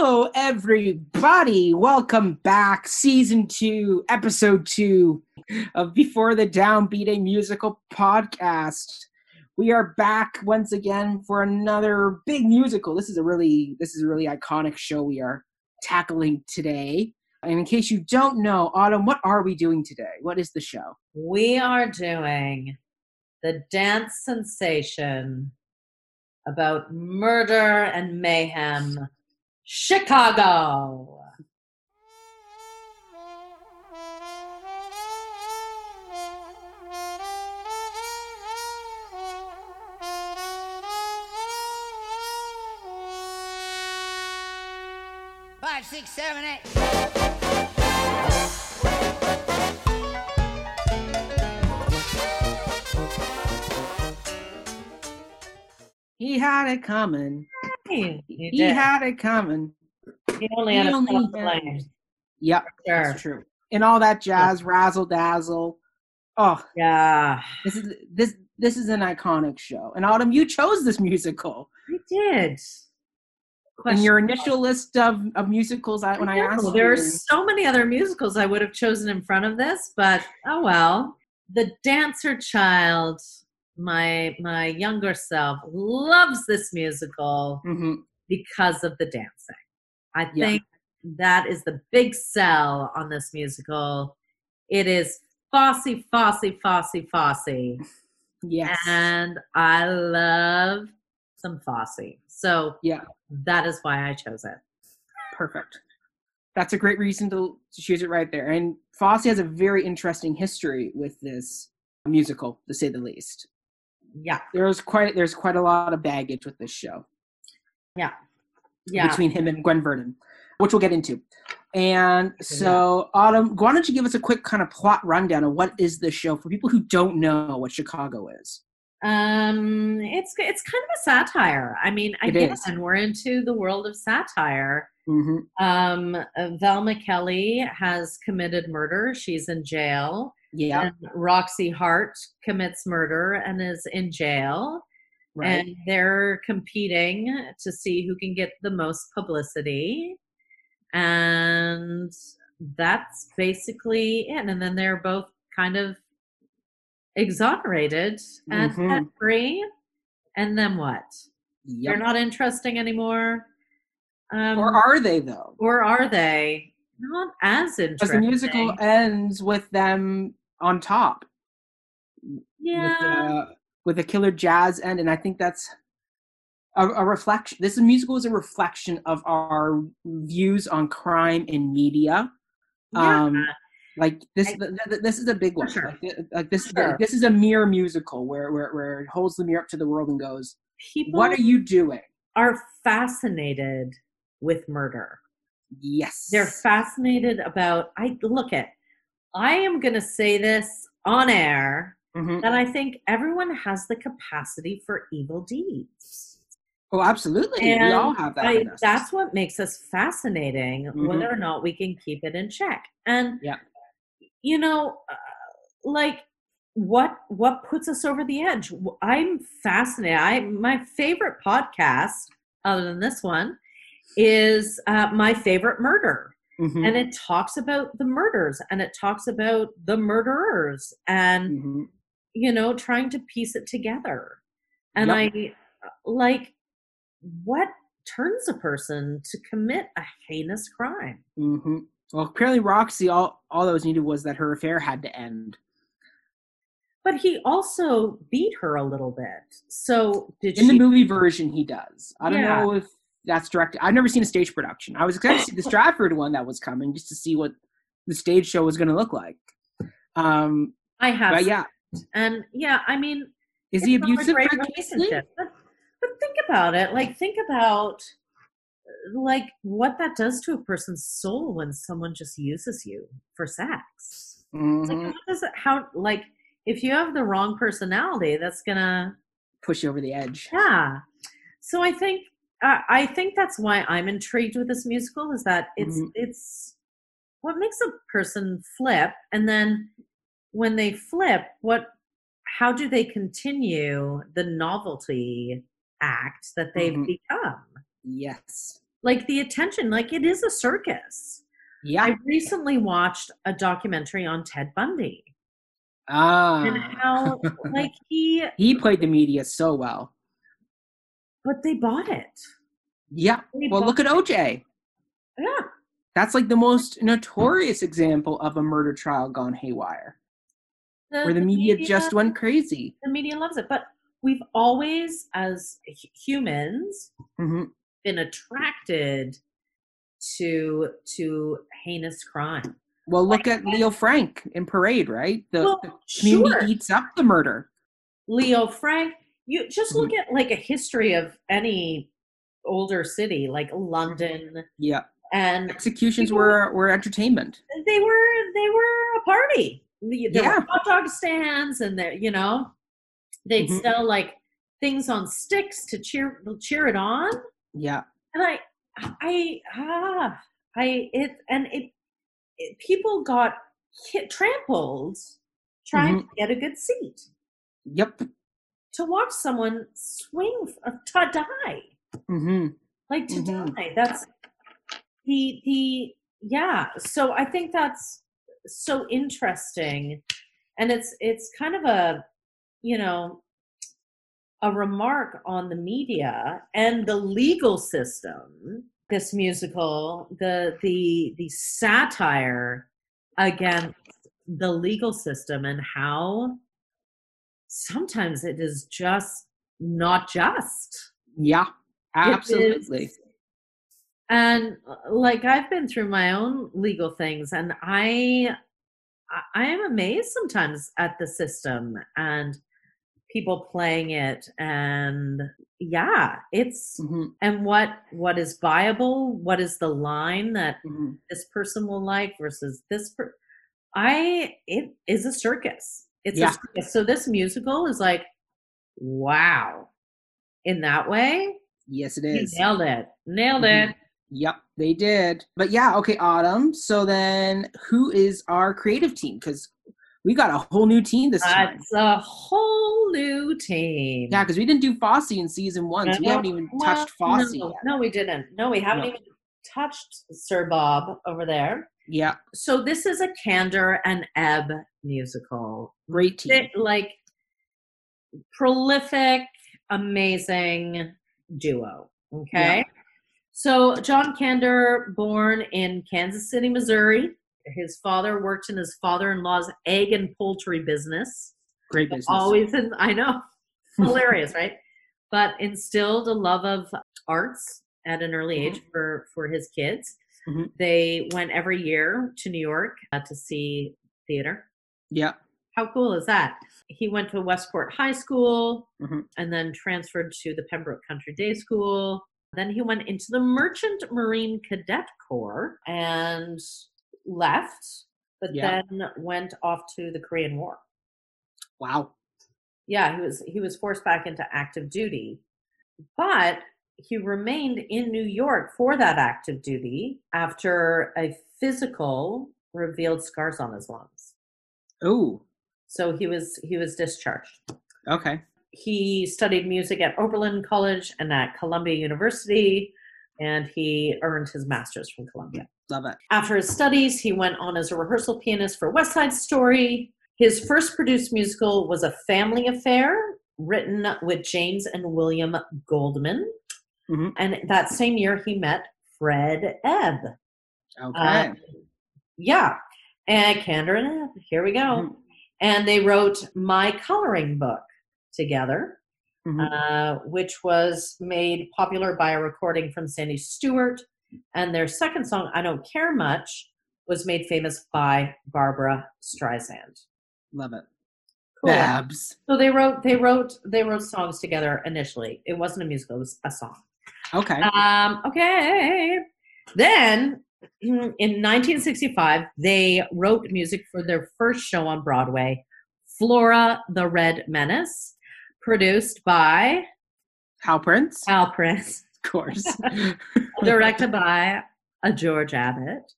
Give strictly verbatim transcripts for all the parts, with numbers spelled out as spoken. Hello, everybody. Welcome back. Season two, episode two of Before the Downbeat, a musical podcast. We are back once again for another big musical. This is a really, this is a really iconic show we are tackling today. And in case you don't know, Autumn, what are we doing today? What is the show? We are doing the dance sensation about murder and mayhem, Chicago. Five, six, seven, eight. He had it coming. He, he, he had it coming. He only he had only a plane. Yep, sure. That's true. And all that jazz, razzle dazzle. Oh, yeah. This is this this is an iconic show. And Autumn, you chose this musical. I did. And your initial list of, of musicals, I, when I, I asked you. There are so many other musicals I would have chosen in front of this, but oh well. The Dancer Child. My my younger self loves this musical mm-hmm. because of the dancing. I think yeah. that is the big sell on this musical. It is Fosse, Fosse, Fosse, Fosse. Yes. And I love some Fosse. So yeah. that is why I chose it. Perfect. That's a great reason to, to choose it right there. And Fosse has a very interesting history with this musical, to say the least. Yeah, there's quite there's quite a lot of baggage with this show. Yeah, yeah. Between him and Gwen Verdon, which we'll get into. And so, Autumn, why don't you give us a quick kind of plot rundown of what is this show for people who don't know what Chicago is? Um, it's it's kind of a satire. I mean, again, we're into the world of satire. Mm-hmm. Um, Velma Kelly has committed murder. She's in jail. Yeah, and Roxy Hart commits murder and is in jail, right. And they're competing to see who can get the most publicity, and that's basically it. And then they're both kind of exonerated and mm-hmm. free, and then what? Yep. They're not interesting anymore. Um, or are they though? Or are they? Not as interesting. Because the musical ends with them on top. Yeah. With a, with a killer jazz end, and I think that's a, a reflection. This musical is a reflection of our views on crime in media. Yeah. Um, like this, I, the, the, this is a big one. Sure. Like, like this, sure. the, this is a mirror musical where, where where it holds the mirror up to the world and goes, "People, what are you doing?" Are fascinated with murder. Yes. They're fascinated about, I look at, I am going to say this on air, mm-hmm. that I think everyone has the capacity for evil deeds. Oh, absolutely. And we all have that. I, that's what makes us fascinating, mm-hmm. whether or not we can keep it in check. And, yeah. you know, uh, like what, what puts us over the edge? I'm fascinated. I, my favorite podcast, other than this one, is uh, My Favorite Murder. Mm-hmm. And it talks about the murders and it talks about the murderers and, mm-hmm. you know, trying to piece it together. And yep. I, like, what turns a person to commit a heinous crime? Mm-hmm. Well, apparently Roxy, all, all that was needed was that her affair had to end. But he also beat her a little bit. So did In she- the movie version, he does. I don't yeah. know if that's directed. I've never seen a stage production. I was excited to see the Stratford one that was coming just to see what the stage show was going to look like. Um, I have. But yeah. And yeah, I mean. Is he abusive? But, but think about it. Like, think about like what that does to a person's soul when someone just uses you for sex. Mm-hmm. It's like, how does it, how, like, if you have the wrong personality, that's going to push you over the edge. Yeah. So I think. Uh, I think that's why I'm intrigued with this musical is that it's mm-hmm. it's what makes a person flip, and then when they flip, what how do they continue the novelty act that they've mm-hmm. become? Yes. like the attention, like it is a circus. Yeah. I recently watched a documentary on Ted Bundy. Ah. And how like he he played the media so well. But they bought it. Yeah. They well, look at O J. Yeah. That's like the most notorious example of a murder trial gone haywire. The, where the, the media, media just went crazy. The media loves it. But we've always, as humans, mm-hmm. been attracted to to heinous crime. Well, look like, at Leo Frank in Parade, right? The, well, the community sure. eats up the murder. Leo Frank, you just look mm-hmm. at like a history of any older city, like London. Yeah. And executions people, were were entertainment. They were they were a party. There yeah. were hot dog stands, and they, you know, they'd mm-hmm. sell like things on sticks to cheer cheer it on. Yeah. And I I ah I it and it, it people got hit, trampled trying mm-hmm. to get a good seat. Yep. To watch someone swing to die. Mm-hmm. Like to mm-hmm. die. That's the the yeah. So I think that's so interesting, and it's it's kind of a you know a remark on the media and the legal system. This musical, the the the satire against the legal system and how sometimes it is just not just. Yeah, absolutely. And like I've been through my own legal things, and I I am amazed sometimes at the system and people playing it, and yeah, it's mm-hmm. and what what is viable, what is the line that mm-hmm. this person will like versus this per- I it is a circus. It's yeah. a circus. So this musical is like, wow. In that way? Yes, it is. You nailed it. Nailed mm-hmm. it. Yep, they did. But yeah, okay, Autumn. So then who is our creative team? Because we got a whole new team this time. That's a whole new team. Yeah, because we didn't do Fosse in season one, no, so we no, haven't even well, touched Fosse no, yet. No, we didn't. No, we haven't no. even touched Sir Bob over there. Yeah. So this is a Kander and Ebb musical. Great team. It, like, prolific, amazing duo. Okay? Yeah. So John Kander, born in Kansas City, Missouri. His father worked in his father-in-law's egg and poultry business. Great business. Always in, I know, hilarious, right? But instilled a love of arts at an early mm-hmm. age for, for his kids. Mm-hmm. They went every year to New York uh, to see theater. Yeah. How cool is that? He went to Westport High School mm-hmm. and then transferred to the Pembroke Country Day School. Then he went into the Merchant Marine Cadet Corps and left, but yeah. then went off to the Korean War. Wow. Yeah, he was he was forced back into active duty, but he remained in New York for that active duty after a physical revealed scars on his lungs. Ooh. So he was he was discharged. Okay. He studied music at Oberlin College and at Columbia University, and he earned his master's from Columbia. Love it. After his studies, he went on as a rehearsal pianist for West Side Story. His first produced musical was a family affair written with James and William Goldman. Mm-hmm. And that same year, he met Fred Ebb. Okay. Um, yeah. And Kander and Ebb. Here we go. Mm-hmm. And they wrote My Coloring Book together, mm-hmm. uh, which was made popular by a recording from Sandy Stewart. And their second song, I Don't Care Much, was made famous by Barbara Streisand. Love it. Cool. Babs. So they wrote, they wrote, they wrote songs together initially. It wasn't a musical, it was a song. Okay. Um, okay. Then in nineteen sixty-five, they wrote music for their first show on Broadway, Flora the Red Menace, produced by Hal Prince. Hal Prince. Of course. Directed by a George Abbott.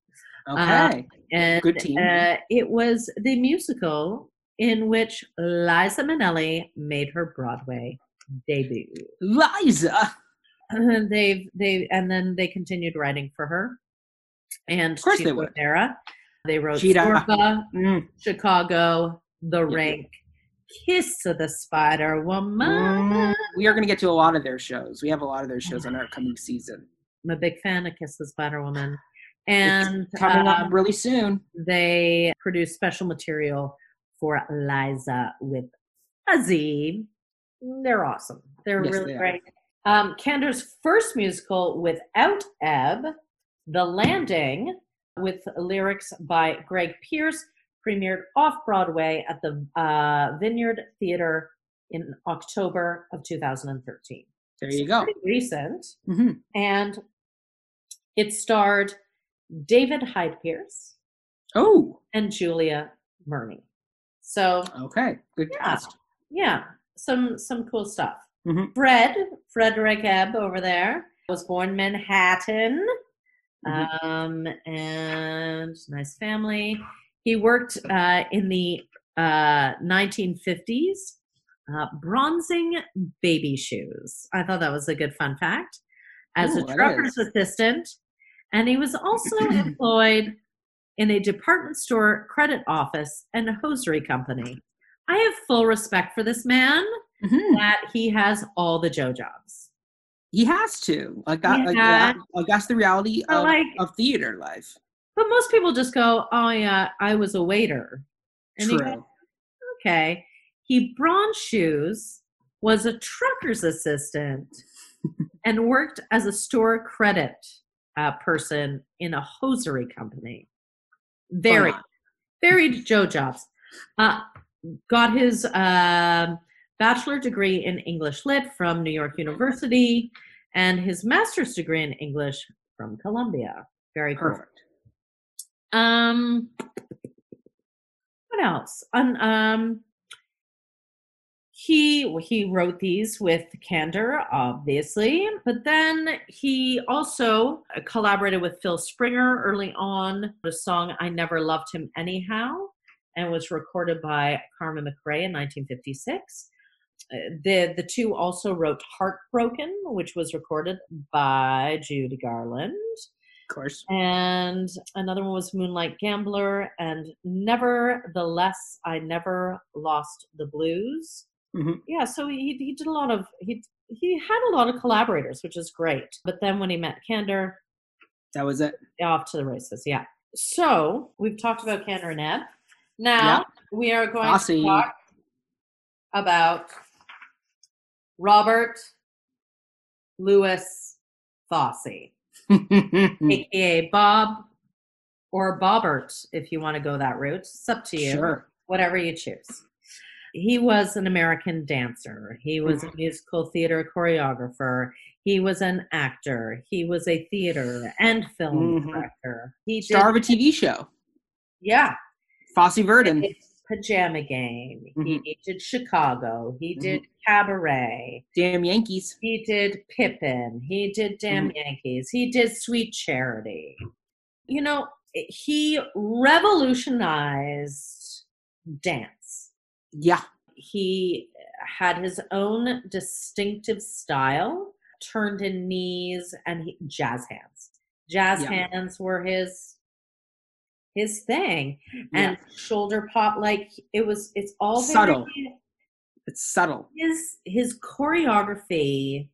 Okay. Uh, and, good team. Uh, it was the musical in which Liza Minnelli made her Broadway debut. Liza! they've they and then they continued writing for her. And of course Chita they would. Rivera. They wrote Zorba, mm. Chicago, The yeah. Rank, Kiss of the Spider Woman. Mm. We are going to get to a lot of their shows. We have a lot of their shows on our coming season. I'm a big fan of Kiss the Spider Woman. And it's coming um, up really soon. They produced special material for Liza with Fuzzy. They're awesome. They're yes, really they great. Um, Kander's first musical without Ebb, The Landing, with lyrics by Greg Pierce, premiered off-Broadway at the uh, Vineyard Theater in October of two thousand thirteen. There you it's go. Pretty recent. Mm-hmm. And it starred David Hyde Pierce. Oh. And Julia Murney. So. Okay. Good yeah, cast. Yeah. Some, some cool stuff. Mm-hmm. Fred, Frederick Ebb over there, was born in Manhattan. Mm-hmm. Um, and nice family. He worked uh, in the uh, nineteen fifties uh, bronzing baby shoes. I thought that was a good fun fact. As Ooh, a trucker's assistant. And he was also employed in a department store credit office and a hosiery company. I have full respect for this man, mm-hmm. that he has all the Joe jobs. He has to. Like, that, yeah. like, that, like that's the reality of, like, of theater life. But most people just go, oh, yeah, I was a waiter. And True. He goes, okay. He bronze shoes, was a trucker's assistant, and worked as a store credit uh, person in a hosiery company. Varied. Oh. Varied Joe jobs. Uh, got his uh, bachelor degree in English Lit from New York University and his master's degree in English from Columbia. Very cool. Perfect. Um, what else? Um, um, he he wrote these with Kander, obviously, but then he also collaborated with Phil Springer early on. The song "I Never Loved Him Anyhow" and was recorded by Carmen McRae in nineteen fifty-six. Uh, the the two also wrote "Heartbroken," which was recorded by Judy Garland. Course. And another one was Moonlight Gambler and Nevertheless I Never Lost the Blues. Mm-hmm. Yeah, so he he did a lot of he he had a lot of collaborators, which is great. But then when he met Kander, that was it. Off to the races, yeah. So we've talked about Kander and Ebb. Now yeah. we are going Aussie. to talk about Robert Louis Fosse. A K A Bob or Bobbert, if you want to go that route. It's up to you. Sure. Whatever you choose. He was an American dancer. He was mm-hmm. a musical theater choreographer. He was an actor. He was a theater and film mm-hmm. director. He Star did, of a T V show. Yeah. Fosse Verdon. Pajama Game. Mm-hmm. He, he did Chicago. He mm-hmm. did Cabaret. Damn Yankees. He did Pippin. He did Damn mm-hmm. Yankees. He did Sweet Charity. You know, he revolutionized dance. Yeah. He had his own distinctive style, turned in knees and he, jazz hands. Jazz yeah. hands were his... his thing and yeah. shoulder pop, like it was it's all very subtle. It's subtle. His his choreography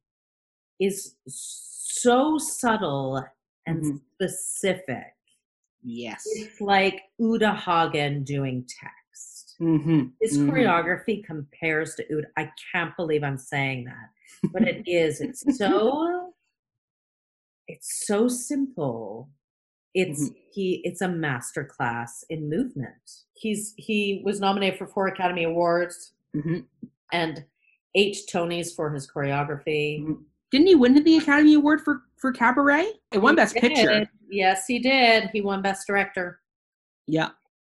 is so subtle and mm-hmm. specific. Yes. It's like Uta Hagen doing text. Mm-hmm. His mm-hmm. choreography compares to Uta. I can't believe I'm saying that. But it is. It's so it's so simple. It's mm-hmm. he. It's a masterclass in movement. He's he was nominated for four Academy Awards mm-hmm. and eight Tonys for his choreography. Mm-hmm. Didn't he win the Academy Award for, for Cabaret? It won he Best did. Picture. Yes, he did. He won Best Director. Yeah,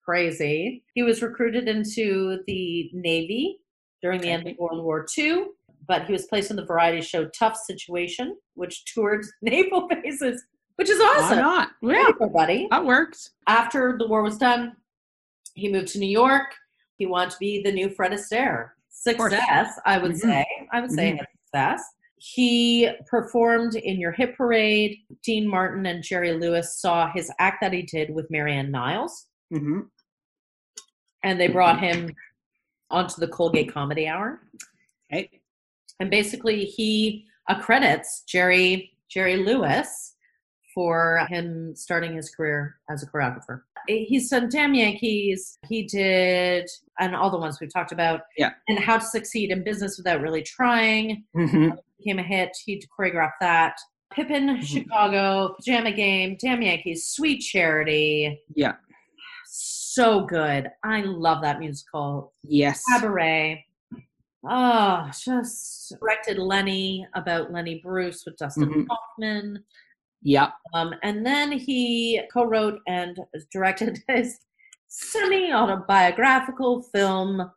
crazy. He was recruited into the Navy during the okay. end of World War Two, but he was placed in the variety show Tough Situation, which toured naval bases. Which is awesome. Why not? Yeah, everybody. That works. After the war was done, he moved to New York. He wanted to be the new Fred Astaire. Success, I would mm-hmm. say. I would say mm-hmm. success. He performed in Your Hit Parade. Dean Martin and Jerry Lewis saw his act that he did with Marianne Niles. Mm-hmm. And they brought him onto the Colgate Comedy Hour. Right. And basically he accredits Jerry, Jerry Lewis for him starting his career as a choreographer. He's done Damn Yankees. He did, and all the ones we've talked about. Yeah. And How to Succeed in Business Without Really Trying. Mm-hmm. Became a hit. He choreographed that. Pippin, mm-hmm. Chicago, Pajama Game, Damn Yankees, Sweet Charity. Yeah. So good. I love that musical. Yes. Cabaret. Oh, just directed Lenny, about Lenny Bruce with Dustin mm-hmm. Hoffman. Yeah. Um, and then he co-wrote and directed his semi-autobiographical film,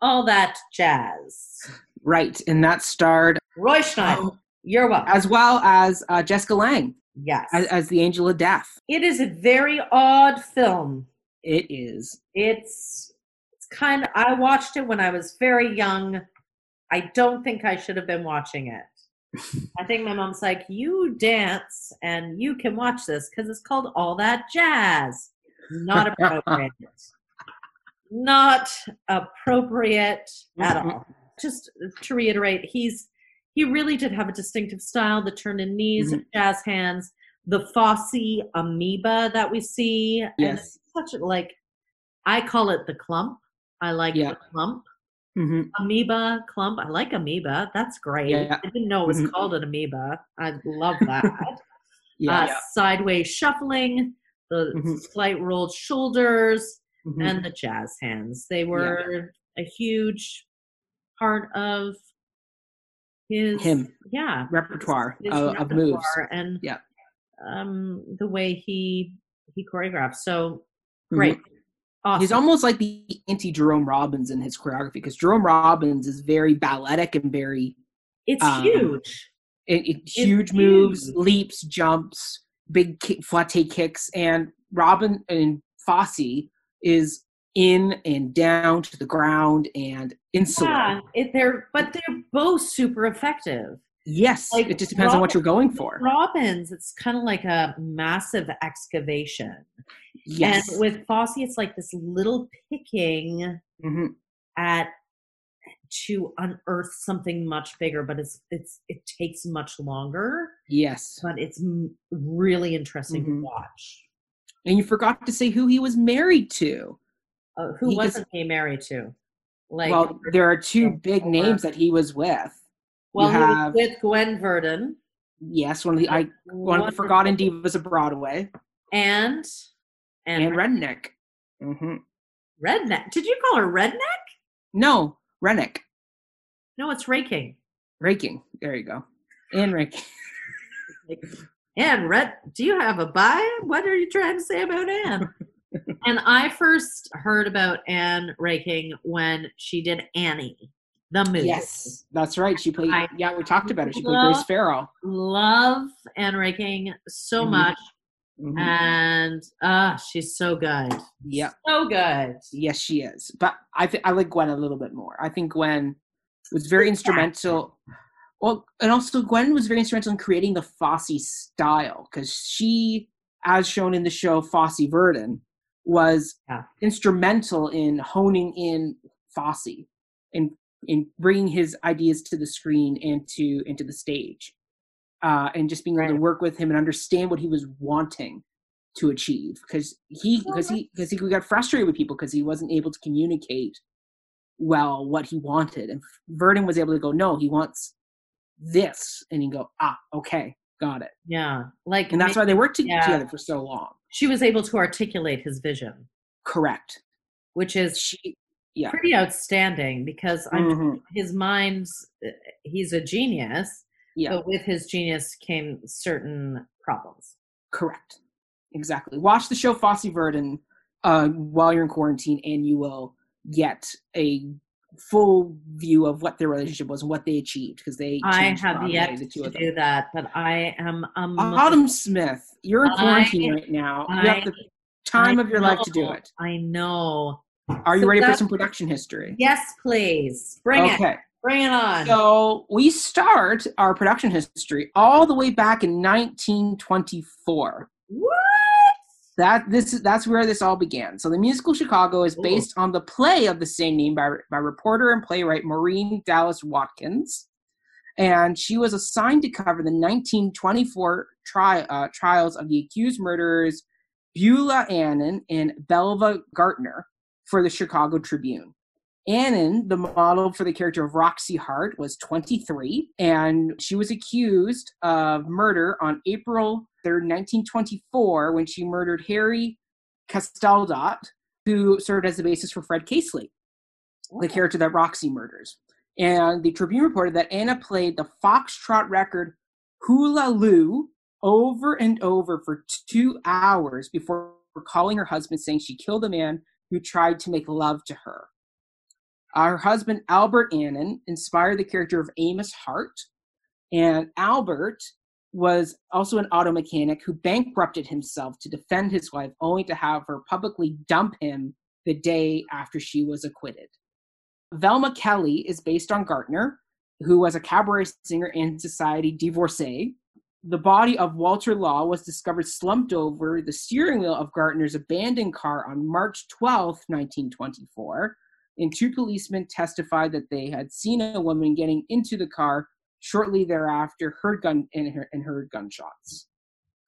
All That Jazz. Right. And that starred Roy Schneider. Um, You're welcome. As well as uh, Jessica Lange. Yes. As, as the Angel of Death. It is a very odd film. It is. It's, it's kind of, I watched it when I was very young. I don't think I should have been watching it. I think my mom's like, you dance and you can watch this because it's called All That Jazz. Not appropriate. Not appropriate at all. Just to reiterate, he's he really did have a distinctive style, the turn and knees, mm-hmm. and jazz hands, the Fosse amoeba that we see. Yes. And such a, like, I call it the clump. I like yeah. the clump. Mm-hmm. Amoeba, clump. I like amoeba. That's great. Yeah, yeah. I didn't know it was mm-hmm. called an amoeba. I love that. yeah, uh, yeah. Sideways shuffling, the mm-hmm. slight rolled shoulders, mm-hmm. and the jazz hands. They were yeah. a huge part of his Him. yeah repertoire, his, his uh, repertoire of moves and yeah. um, the way he he choreographed. So great. Mm-hmm. Awesome. He's almost like the anti-Jerome Robbins in his choreography, because Jerome Robbins is very balletic and very... It's um, huge. It, it, it's huge moves, huge. Leaps, jumps, big kick, flatté kicks, and Robin and Fosse is in and down to the ground and insular. Yeah, it, they're, but they're both super effective. Yes, like it just depends Robin, on what you're going for. Robbins, it's kind of like a massive excavation. Yes. And with Fosse, it's like this little picking mm-hmm. at to unearth something much bigger, but it's it's it takes much longer. Yes. But it's really interesting mm-hmm. to watch. And you forgot to say who he was married to. Uh, who he wasn't just, he married to? Like, well, there are two big or, names that he was with. Well, you he have, was with Gwen Verdon. Yes, one of the I one of the forgotten divas of Broadway. And and, and Redneck. Mm-hmm. Redneck. Did you call her Redneck? No, Rennick. No, it's Raking. Raking. There you go. And Raking. Ann, Red. Do you have a buy? What are you trying to say about Ann? And I first heard about Ann Reinking when she did Annie. The movie. Yes, that's right. She played, I, yeah, we talked about it. She love, played Grace Farrell. Love Ann Reinking so mm-hmm. much. Mm-hmm. And ah, uh, she's so good. Yeah. So good. Yes, she is. But I th- I like Gwen a little bit more. I think Gwen was very yeah. instrumental. Well, and also Gwen was very instrumental in creating the Fosse style, because she, as shown in the show Fosse Verdon, was yeah. instrumental in honing in Fosse and in bringing his ideas to the screen and to into the stage, uh, and just being able right. to work with him and understand what he was wanting to achieve, because he because he because he got frustrated with people because he wasn't able to communicate well what he wanted. And Verdon was able to go, no, he wants this, and he go, ah, okay, got it. Yeah, like, and that's why they worked to- yeah. together for so long. She was able to articulate his vision. Correct. Which is she. Yeah. Pretty outstanding, because I'm, mm-hmm. his mind's, he's a genius, yeah. but with his genius came certain problems. Correct. Exactly. Watch the show Fosse Verdon uh, while you're in quarantine, and you will get a full view of what their relationship was and what they achieved, because they I have yet the to do that, but I am... Um, Autumn Smith, you're in quarantine I, right now. I, you have the time I of your know, life to do it. I know. Are you so ready for some production history? Yes, please. Bring okay. it. Okay. Bring it on. So we start our production history all the way back in nineteen twenty-four. What? That this is that's where this all began. So the musical Chicago is based Ooh. on the play of the same name by by reporter and playwright Maureen Dallas Watkins, and she was assigned to cover the nineteen twenty-four tri- uh, trials of the accused murderers Beulah Annan and Belva Gartner for the Chicago Tribune. Annan, the model for the character of Roxy Hart, was twenty-three, and she was accused of murder on April third, nineteen twenty-four, when she murdered Harry Castaldot, who served as the basis for Fred Casely, the character that Roxy murders. And the Tribune reported that Anna played the foxtrot record Hula Loo over and over for two hours before calling her husband, saying she killed a man who tried to make love to her. Uh, her husband, Albert Annan, inspired the character of Amos Hart, and Albert was also an auto mechanic who bankrupted himself to defend his wife, only to have her publicly dump him the day after she was acquitted. Velma Kelly is based on Gartner, who was a cabaret singer and society divorcee. The body of Walter Law was discovered slumped over the steering wheel of Gartner's abandoned car on March twelfth, nineteen twenty-four, and two policemen testified that they had seen a woman getting into the car shortly thereafter, heard gun and heard, and heard gunshots.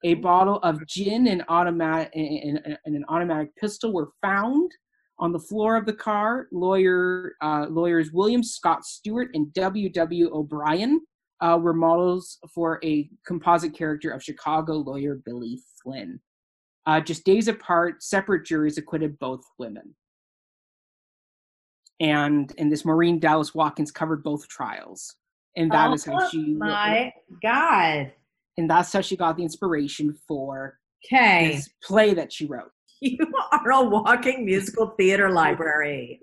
A bottle of gin and, automatic, and, and, and an automatic pistol were found on the floor of the car. Lawyer, uh, lawyers William Scott Stewart and W W O'Brien uh, were models for a composite character of Chicago lawyer Billy Flynn. Uh, just days apart, separate juries acquitted both women. And, and this Maureen Dallas Watkins covered both trials. And that oh, is how she. My God. And that's how she got the inspiration for okay. this play that she wrote. You are a walking musical theater library.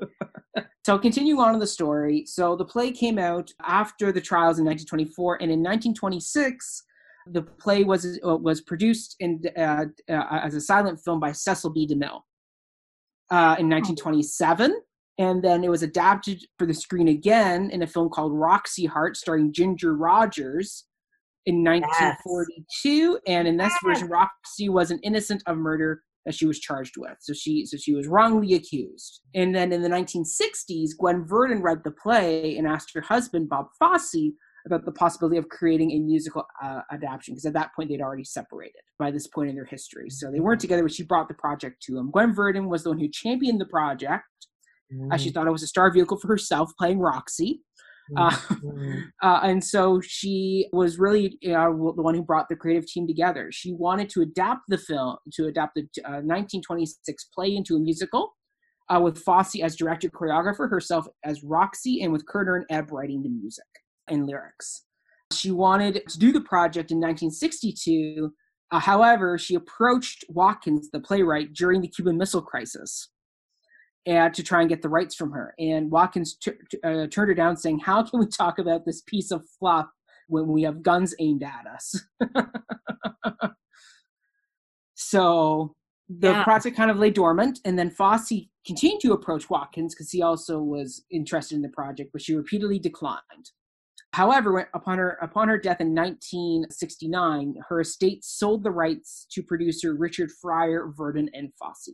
So continue on in the story. So the play came out after the trials in nineteen twenty-four, and in nineteen twenty-six, the play was uh, was produced in, uh, uh, as a silent film by Cecil B. DeMille uh, in nineteen twenty-seven. And then it was adapted for the screen again in a film called Roxy Hart, starring Ginger Rogers in nineteen forty-two. Yes. And in this yes. version, Roxy was an innocent of murder that she was charged with. So she so she was wrongly accused. And then in the nineteen sixties, Gwen Verdon read the play and asked her husband, Bob Fosse, about the possibility of creating a musical uh, adaptation, because at that point they'd already separated by this point in their history. So they weren't together, but she brought the project to him. Gwen Verdon was the one who championed the project. Uh, she thought it was a star vehicle for herself playing Roxy. Uh, uh, and so she was really uh, the one who brought the creative team together. She wanted to adapt the film, to adapt the uh, nineteen twenty-six play into a musical uh, with Fosse as director choreographer, herself as Roxy, and with Kander and Ebb writing the music and lyrics. She wanted to do the project in nineteen sixty-two. Uh, however, she approached Watkins, the playwright, during the Cuban Missile Crisis, and to try and get the rights from her. And Watkins t- t- uh, turned her down, saying, how can we talk about this piece of flop when we have guns aimed at us? So the yeah. project kind of lay dormant, and then Fosse continued to approach Watkins because he also was interested in the project, but she repeatedly declined. However, upon her, upon her death in nineteen sixty-nine, her estate sold the rights to producer Richard Fryer, Verdon, and Fosse.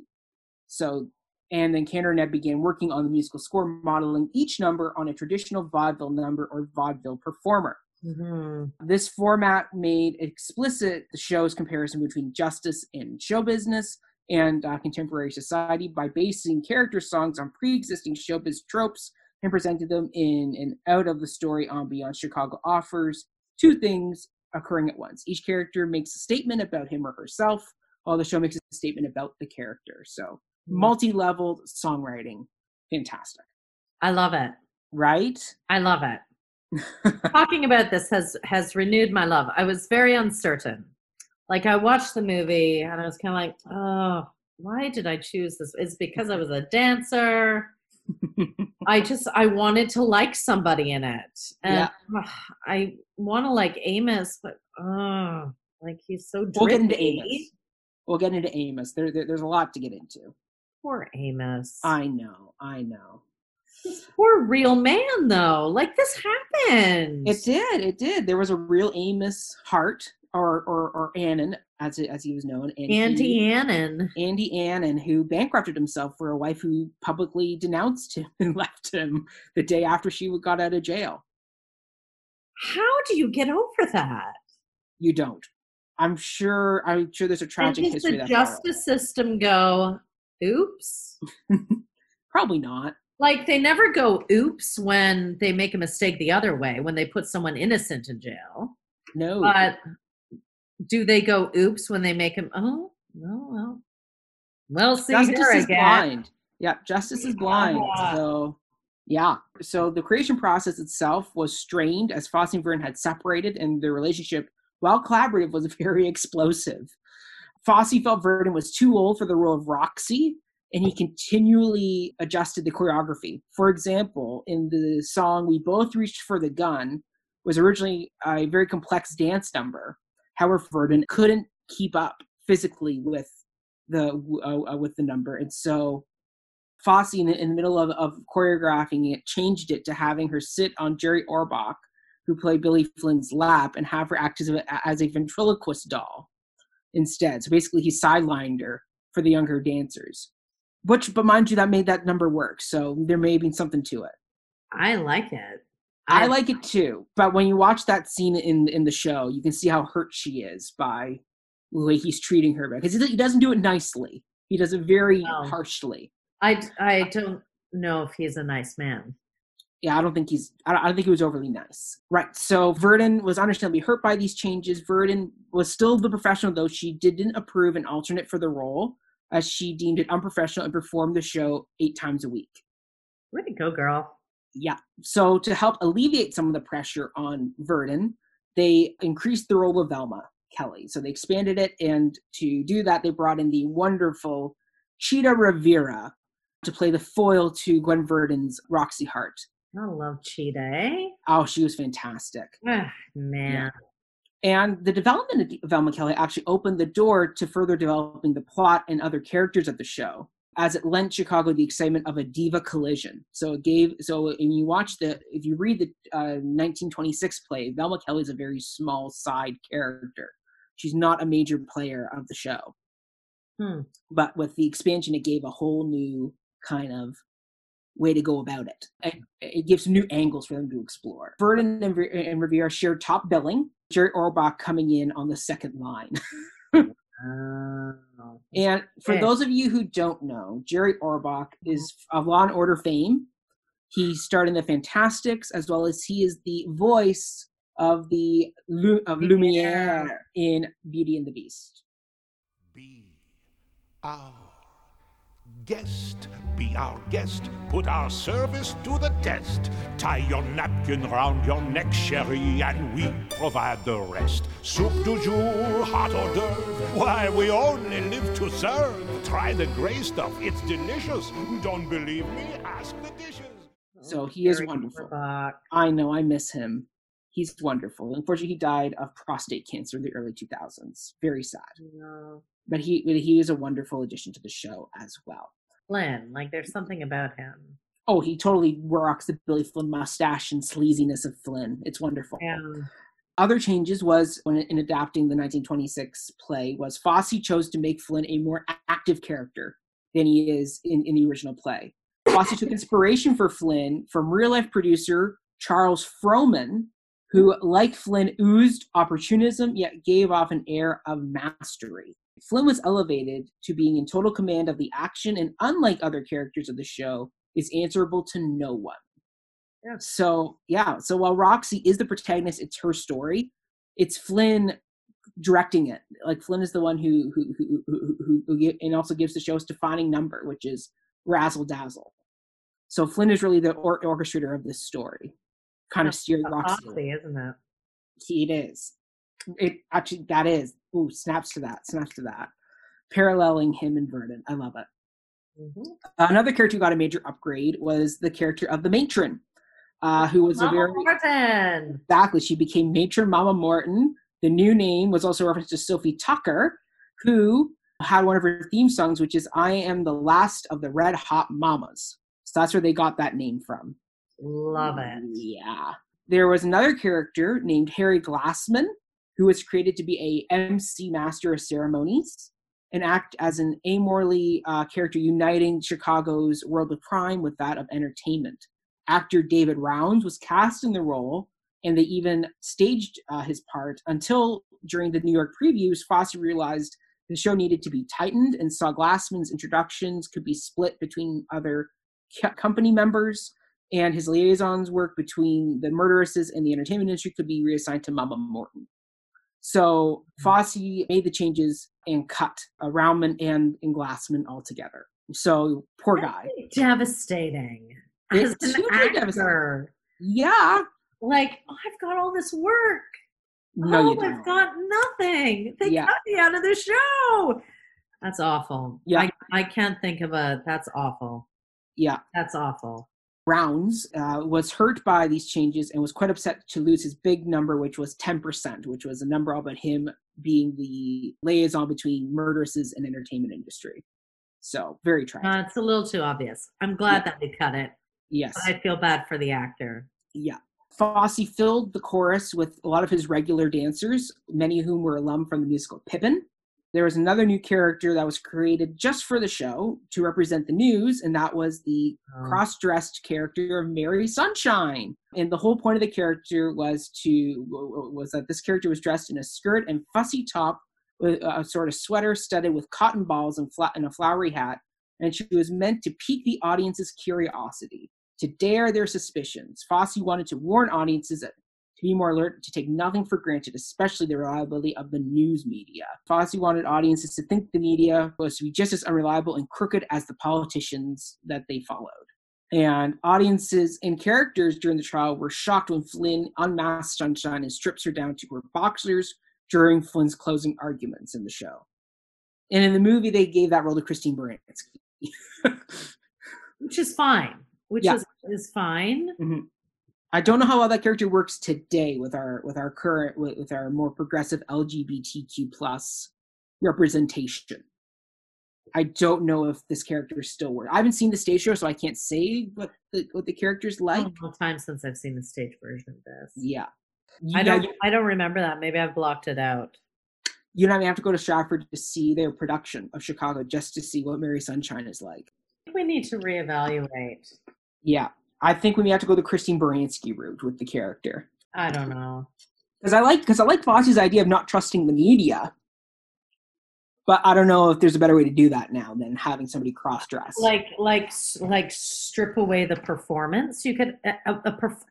So And then Kander and Ebb began working on the musical score, modeling each number on a traditional vaudeville number or vaudeville performer. Mm-hmm. This format made explicit the show's comparison between justice and show business and uh, contemporary society by basing character songs on pre-existing showbiz tropes and presented them in and out of the story ambiance. Chicago offers two things occurring at once. Each character makes a statement about him or herself, while the show makes a statement about the character. So multi-leveled songwriting. Fantastic. I love it. Right? I love it. Talking about this has has renewed my love. I was very uncertain. Like, I watched the movie and I was kind of like, oh, why did I choose this? It's because I was a dancer. I just, I wanted to like somebody in it. And yeah. uh, I want to like Amos, but oh, like he's so drippy. We'll get into Amos. We'll get into Amos. There, there, there's a lot to get into. Poor Amos. I know, I know. Poor real man, though. Like, this happened. It did. It did. There was a real Amos Hart, or or, or Annan, as as he was known. And Andy he, Annan. Andy Annan, who bankrupted himself for a wife who publicly denounced him and left him the day after she got out of jail. How do you get over that? You don't. I'm sure. I'm sure there's a tragic history. Does the justice system go, oops? Probably not. Like, they never go oops when they make a mistake the other way, when they put someone innocent in jail. No. But do they go oops when they make him, oh, well, well. Well, see, justice is blind. Yeah, justice is blind. So, yeah. So the creation process itself was strained as Fosse and Verdon had separated, and their relationship, while collaborative, was very explosive. Fosse felt Verdon was too old for the role of Roxy, and he continually adjusted the choreography. For example, in the song We Both Reached for the Gun was originally a very complex dance number. However, Verdon couldn't keep up physically with the uh, with the number. And so Fosse, in the, in the middle of, of choreographing it, changed it to having her sit on Jerry Orbach, who played Billy Flynn's, lap, and have her act as a, as a ventriloquist doll instead. So basically he sidelined her for the younger dancers. Which, but mind you, that made that number work. So there may have been something to it. I like it. I, I like it too. But when you watch that scene in in the show, you can see how hurt she is by the way he's treating her. Because he doesn't do it nicely. He does it very oh. harshly. I, I don't know if he's a nice man. Yeah, I don't think he's, I don't, I don't think he was overly nice. Right. So Verdon was understandably hurt by these changes. Verdon was still the professional, though she didn't approve an alternate for the role, as she deemed it unprofessional, and performed the show eight times a week. Way to go, girl. Yeah. So to help alleviate some of the pressure on Verdon, they increased the role of Velma Kelly. So they expanded it, and to do that, they brought in the wonderful Chita Rivera to play the foil to Gwen Verdon's Roxy Hart. I love Chita, eh? Oh, she was fantastic. Man. Yeah. And the development of Velma Kelly actually opened the door to further developing the plot and other characters of the show, as it lent Chicago the excitement of a diva collision. So it gave, so when you watch the, if you read the uh, nineteen twenty-six play, Velma Kelly is a very small side character. She's not a major player of the show. Hmm. But with the expansion, it gave a whole new kind of way to go about it. And it gives new angles for them to explore. Verdon and, Re- and Rivera shared top billing, Jerry Orbach coming in on the second line. uh, and for hey. those of you who don't know, Jerry Orbach is of Law and Order fame. He starred in The Fantastics, as well as he is the voice of the Lu- of Lumiere in Beauty and the Beast. Be our guest, be our guest, put our service to the test. Tie your napkin round your neck, chérie, and we provide the rest. Soup du jour, hot hors d'oeuvre, why, we only live to serve. Try the gray stuff, it's delicious. Don't believe me, ask the dishes. So he is wonderful. I know, I miss him. He's wonderful. Unfortunately, he died of prostate cancer in the early two thousands. Very sad. No. But he he is a wonderful addition to the show as well. Flynn, like, there's something about him. Oh, he totally rocks the Billy Flynn mustache and sleaziness of Flynn. It's wonderful. Yeah. Other changes was, when in adapting the nineteen twenty-six play, was Fosse chose to make Flynn a more active character than he is in, in the original play. Fosse took inspiration for Flynn from real-life producer Charles Frohman, who, like Flynn, oozed opportunism, yet gave off an air of mastery. Flynn was elevated to being in total command of the action, and unlike other characters of the show, is answerable to no one. Yeah. So, yeah. So while Roxy is the protagonist, it's her story. It's Flynn directing it. Like, Flynn is the one who, who, who, who, who, who and also gives the show its defining number, which is Razzle Dazzle. So Flynn is really the or- orchestrator of this story. Kind That's of steering Roxy. Roxy, isn't it? He, it is. It actually, that is. Ooh, snaps to that, snaps to that. Paralleling him and Verdon. I love it. Mm-hmm. Another character who got a major upgrade was the character of the matron, uh, who was Mama a very... Morton! Exactly. She became matron Mama Morton. The new name was also referenced to Sophie Tucker, who had one of her theme songs, which is I Am the Last of the Red Hot Mamas. That's where they got that name from. Love it. Yeah. There was another character named Harry Glassman, who was created to be a M C, Master of Ceremonies, and act as an amorally uh, character uniting Chicago's world of crime with that of entertainment. Actor David Rounds was cast in the role, and they even staged uh, his part until, during the New York previews, Fosse realized the show needed to be tightened and saw Glassman's introductions could be split between other company members, and his liaisons work between the murderesses and the entertainment industry could be reassigned to Mama Morton. So Fosse made the changes and cut uh, Roundman and, and Glassman altogether. So poor guy. That's devastating. It's as an actor. Devastating. Yeah. Like, oh, I've got all this work. No, oh, you don't. I've got nothing. They yeah. cut me out of the show. That's awful. Yeah. I, I can't think of a, that's awful. Yeah. That's awful. Rounds uh, was hurt by these changes and was quite upset to lose his big number, which was ten percent, which was a number all about him being the liaison between murderesses and entertainment industry. So very tragic. Uh, it's a little too obvious. I'm glad yeah. that they cut it. Yes. But I feel bad for the actor. Yeah. Fosse filled the chorus with a lot of his regular dancers, many of whom were alum from the musical Pippin. There was another new character that was created just for the show to represent the news, and that was the oh. cross-dressed character of Mary Sunshine. And the whole point of the character was to was that this character was dressed in a skirt and fussy top with a sort of sweater studded with cotton balls and, fla- and a flowery hat, and she was meant to pique the audience's curiosity, to dare their suspicions. Fosse wanted to warn audiences that to be more alert, to take nothing for granted, especially the reliability of the news media. Fosse wanted audiences to think the media was to be just as unreliable and crooked as the politicians that they followed. And audiences and characters during the trial were shocked when Flynn unmasks Sunshine and strips her down to her boxers during Flynn's closing arguments in the show. And in the movie, they gave that role to Christine Baranski. Which is fine. Which yeah. is, is fine. Mm-hmm. I don't know how well that character works today with our with our current with, with our more progressive L G B T Q plus representation. I don't know if this character still works. I haven't seen the stage show, so I can't say what the what the character's like. It's been a long time since I've seen the stage version of this. Yeah, you I don't. Know, I don't remember that. Maybe I've blocked it out. You know, I have to go to Stratford to see their production of Chicago just to see what Mary Sunshine is like. I think we need to reevaluate. Yeah. I think we may have to go the Christine Baranski route with the character. I don't know. Because I like because I like Fosse's idea of not trusting the media. But I don't know if there's a better way to do that now than having somebody cross-dress. Like, like, like strip away the performance. You could, a, a, a perf-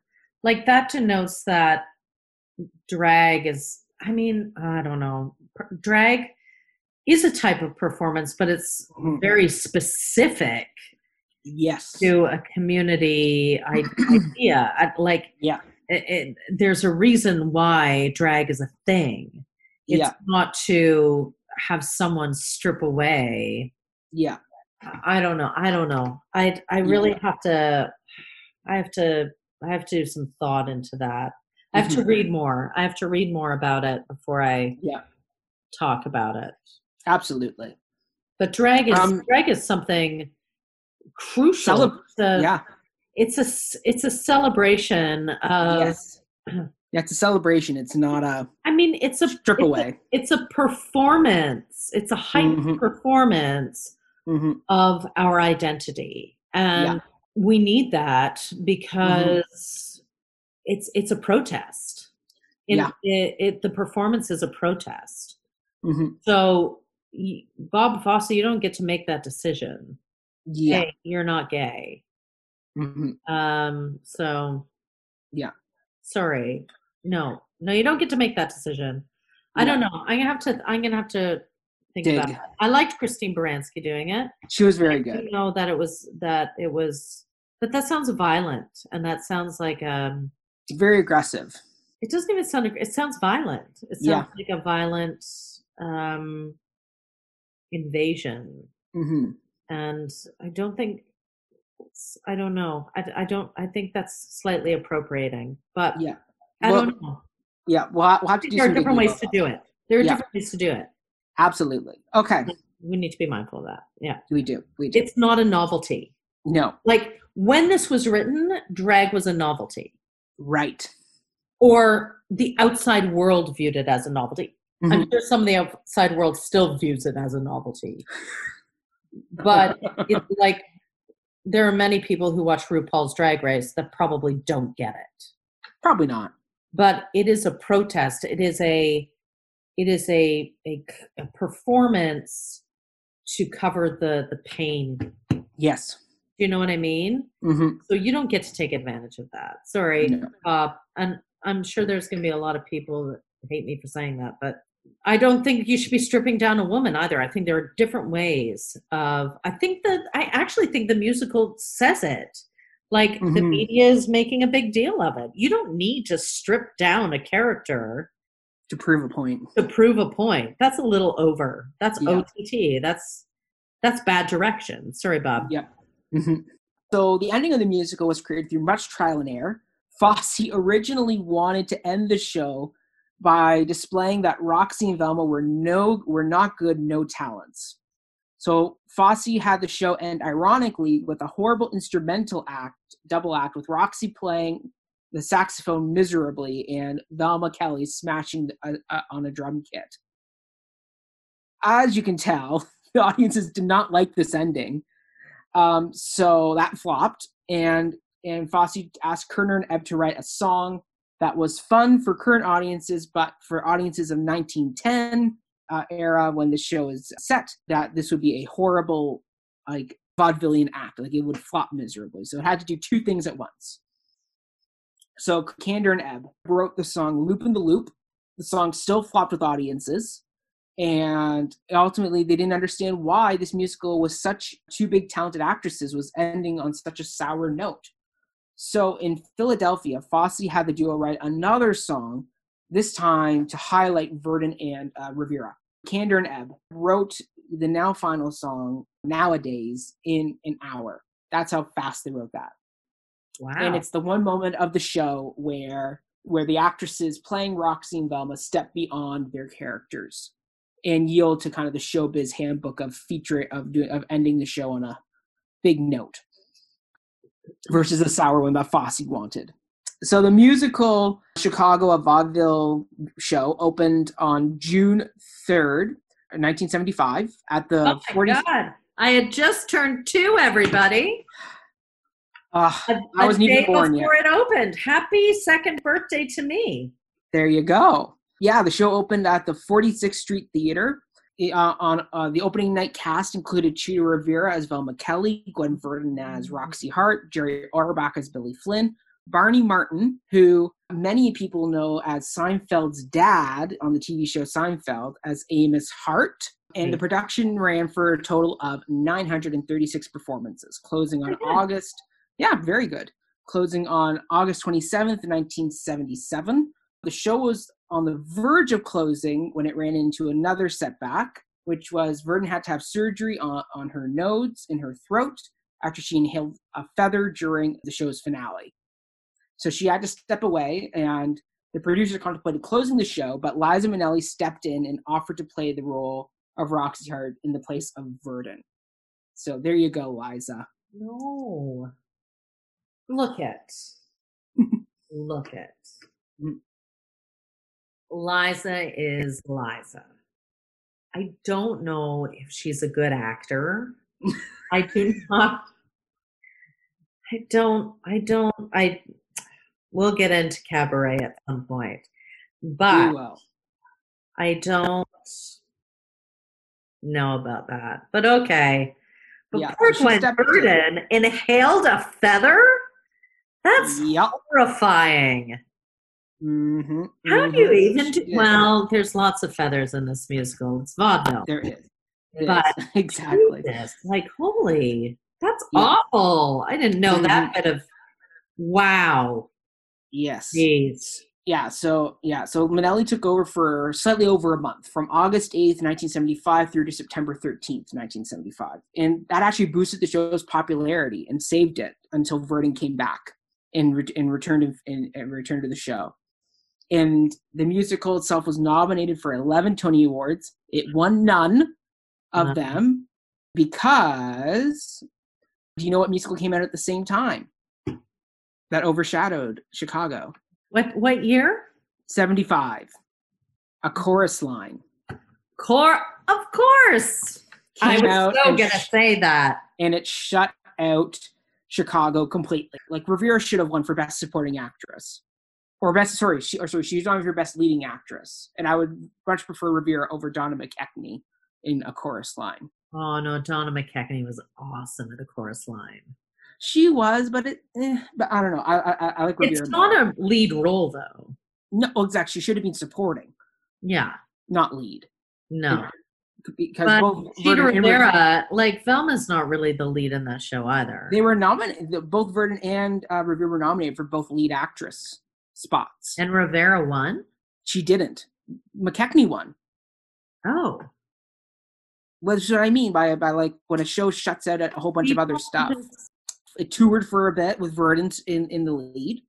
like that denotes that drag is, I mean, I don't know. Drag is a type of performance, but it's mm-hmm. very specific. Yes, to a community idea. I, like, yeah, it, it, there's a reason why drag is a thing. It's yeah. not to have someone strip away. Yeah, I don't know. I don't know. I I really yeah. have to. I have to. I have to do some thought into that. I have mm-hmm. to read more. I have to read more about it before I yeah. talk about it. Absolutely. But drag is um, drag is something crucial. Celeb- it's a, yeah it's a it's a celebration of yes. yeah it's a celebration. It's not a I mean it's a strip it's away a, it's a performance. It's a heightened mm-hmm. performance mm-hmm. of our identity, and yeah. we need that because mm-hmm. it's it's a protest. It, yeah it, it the performance is a protest. Mm-hmm. So Bob Fosse, you don't get to make that decision. Yeah, hey, you're not gay. Mm-hmm. Um. So, yeah. Sorry. No, no, you don't get to make that decision. Yeah. I don't know. I'm gonna have to. I'm gonna have to think Dig. about it. I liked Christine Baranski doing it. She was very I good. You know that it was that it was, but that sounds violent, and that sounds like um. It's very aggressive. It doesn't even sound. It sounds violent. It sounds yeah. like a violent um invasion. Mm-hmm. And I don't think, I don't know. I, I don't, I think that's slightly appropriating, but yeah. I well, don't know. Yeah. Well, we'll have to do There are different ways to do it. There are yeah. different ways to do it. Absolutely. Okay. We need to be mindful of that. Yeah. We do. We do. It's not a novelty. No. Like when this was written, drag was a novelty. Right. Or the outside world viewed it as a novelty. Mm-hmm. I'm sure some of the outside world still views it as a novelty. But it's like, there are many people who watch RuPaul's Drag Race that probably don't get it. Probably not. But it is a protest. It is a, it is a, a, a performance to cover the, the pain. Yes. You know what I mean? Mm-hmm. So you don't get to take advantage of that. Sorry. No. Uh, and I'm sure there's going to be a lot of people that hate me for saying that, but I don't think you should be stripping down a woman either. I think there are different ways of, I think that, I actually think the musical says it. Like, mm-hmm. the media is making a big deal of it. You don't need to strip down a character to prove a point. To prove a point. That's a little over. That's yeah. O T T. That's, that's bad direction. Sorry, Bob. Yeah. Mm-hmm. So the ending of the musical was created through much trial and error. Fosse originally wanted to end the show by displaying that Roxy and Velma were no were not good, no talents. So Fosse had the show end ironically with a horrible instrumental act, double act, with Roxy playing the saxophone miserably and Velma Kelly smashing a, a, on a drum kit. As you can tell, the audiences did not like this ending. Um, so that flopped, and and Fosse asked Kerner and Ebb to write a song that was fun for current audiences, but for audiences of nineteen ten uh, era when the show is set, that this would be a horrible, like, vaudevillian act. Like, it would flop miserably. So it had to do two things at once. So Kander and Ebb wrote the song Loop in the Loop. The song still flopped with audiences. And ultimately, they didn't understand why this musical with such two big talented actresses was ending on such a sour note. So in Philadelphia, Fosse had the duo write another song, this time to highlight Verdon and uh, Rivera. Kander and Ebb wrote the now final song, Nowadays, in an hour. That's how fast they wrote that. Wow. And it's the one moment of the show where where the actresses playing Roxy and Velma step beyond their characters and yield to kind of the showbiz handbook of feature of doing of ending the show on a big note versus the sour one that Fosse wanted. So the musical Chicago, a vaudeville show, opened on June third, nineteen seventy-five at the oh my fortieth- God. I had just turned two, everybody. Uh, a, I wasn't even born yet. Before it opened. Happy second birthday to me. There you go. Yeah, the show opened at the forty-sixth Street Theater. Uh, on uh, the opening night cast included Chita Rivera as Velma Kelly, Gwen Verdon as Roxy Hart, Jerry Orbach as Billy Flynn, Barney Martin, who many people know as Seinfeld's dad on the T V show Seinfeld, as Amos Hart, and the production ran for a total of nine hundred thirty-six performances, closing on August. Yeah, very good. Closing on August twenty-seventh, nineteen seventy-seven. The show was on the verge of closing when it ran into another setback, which was Verdon had to have surgery on, on her nodes in her throat after she inhaled a feather during the show's finale. So she had to step away, and the producer contemplated closing the show, but Liza Minnelli stepped in and offered to play the role of Roxy Hart in the place of Verdon. So there you go, Liza. No. Look at. Look at. Liza is Liza. I don't know if she's a good actor. I do not. I don't. I don't. I. We'll get into cabaret at some point, but I don't know about that. But okay. But yeah, poor Gwen Verdon inhaled a feather. That's yep. horrifying. Mm-hmm, How mm-hmm. do you even do? Well, there's lots of feathers in this musical. It's vaudeville. There is. It but is. Exactly. Jesus, like, holy, that's yeah. awful. I didn't know mm-hmm. that bit of, wow. Yes. Jeez. Yeah, so, yeah, so Minnelli took over for slightly over a month, from August eighth, nineteen seventy-five through to September thirteenth, nineteen seventy-five. And that actually boosted the show's popularity and saved it until Verdon came back and, re- and, returned, in, and, and returned to the show. And the musical itself was nominated for eleven Tony Awards. It won none of them because Do you know what musical came out at the same time that overshadowed Chicago? What what year? seventy-five. A Chorus Line. Cor- of course. I was so going to sh- say that. And it shut out Chicago completely. Like, Rivera should have won for Best Supporting Actress. Or Best, sorry, she, or sorry, she was on for Best Leading Actress. And I would much prefer Rivera over Donna McKechnie in A Chorus Line. Oh, no, Donna McKechnie was awesome at A Chorus Line. She was, but it, eh, but I don't know. I I, I like Rivera. It's not more. A lead role, though. No, exactly. She should have been supporting. Yeah. Not lead. No. Because but both Chita Rivera, Rivera, like, Velma's not really the lead in that show either. They were nominated, both Verdon and uh, Rivera were nominated for both lead actress spots. And Rivera won? She didn't. McKechnie won. Oh. What's what I mean by, by like, when a show shuts out a whole bunch People of other stuff. Just... It toured for a bit with Verdon in, in the lead.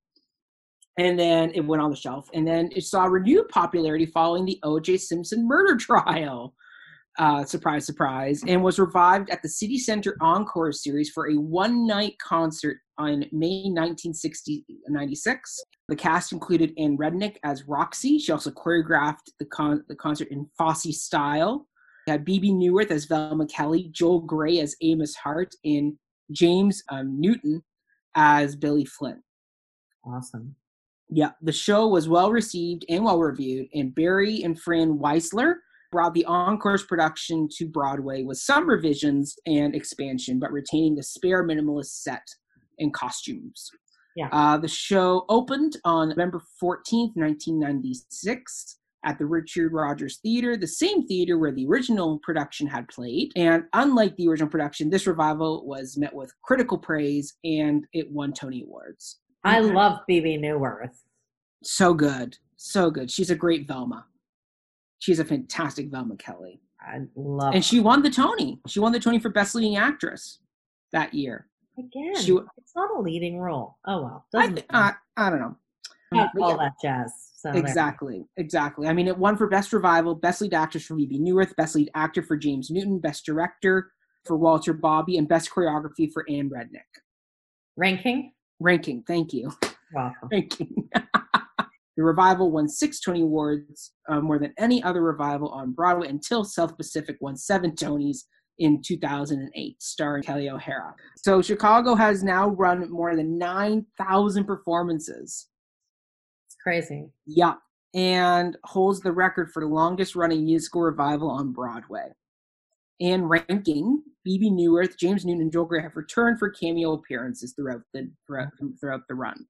And then it went on the shelf. And then it saw renewed popularity following the O J Simpson murder trial. Uh, surprise, surprise. And was revived at the City Center Encore Series for a one-night concert on May nineteen ninety-six. The cast included Ann Reinking as Roxy. She also choreographed the, con- the concert in Fosse style. We had Bebe Neuwirth as Velma Kelly, Joel Gray as Amos Hart, and James um, Newton as Billy Flynn. Awesome. Yeah, the show was well received and well reviewed, and Barry and Fran Weisler brought the Encore's production to Broadway with some revisions and expansion, but retaining the spare minimalist set and costumes. Yeah. Uh, the show opened on November fourteenth, nineteen ninety-six at the Richard Rogers Theater, the same theater where the original production had played. And unlike the original production, this revival was met with critical praise and it won Tony Awards. I love Bebe Neuwirth. So good. So good. She's a great Velma. She's a fantastic Velma Kelly. I love And her. She won the Tony. She won the Tony for Best Leading Actress that year. Again, she, it's not a leading role. Oh, well. Doesn't I, I, I don't know. Not all yeah. that jazz. So exactly. There. Exactly. I mean, it won for Best Revival, Best Lead Actress for Bebe Neuwirth, Best Lead Actor for James Newton, Best Director for Walter Bobby, and Best Choreography for Ann Reinking. Ranking? Ranking, thank you. Wow. Ranking. The revival won six Tony Awards, uh, more than any other revival on Broadway, until South Pacific won seven Tonys in two thousand eight, starring Kelly O'Hara. So Chicago has now run more than nine thousand performances. It's crazy. Yeah, and holds the record for the longest-running musical revival on Broadway. Ann Reinking, Bebe Neuwirth, James Newton, and Joel Gray have returned for cameo appearances throughout the throughout, throughout the run.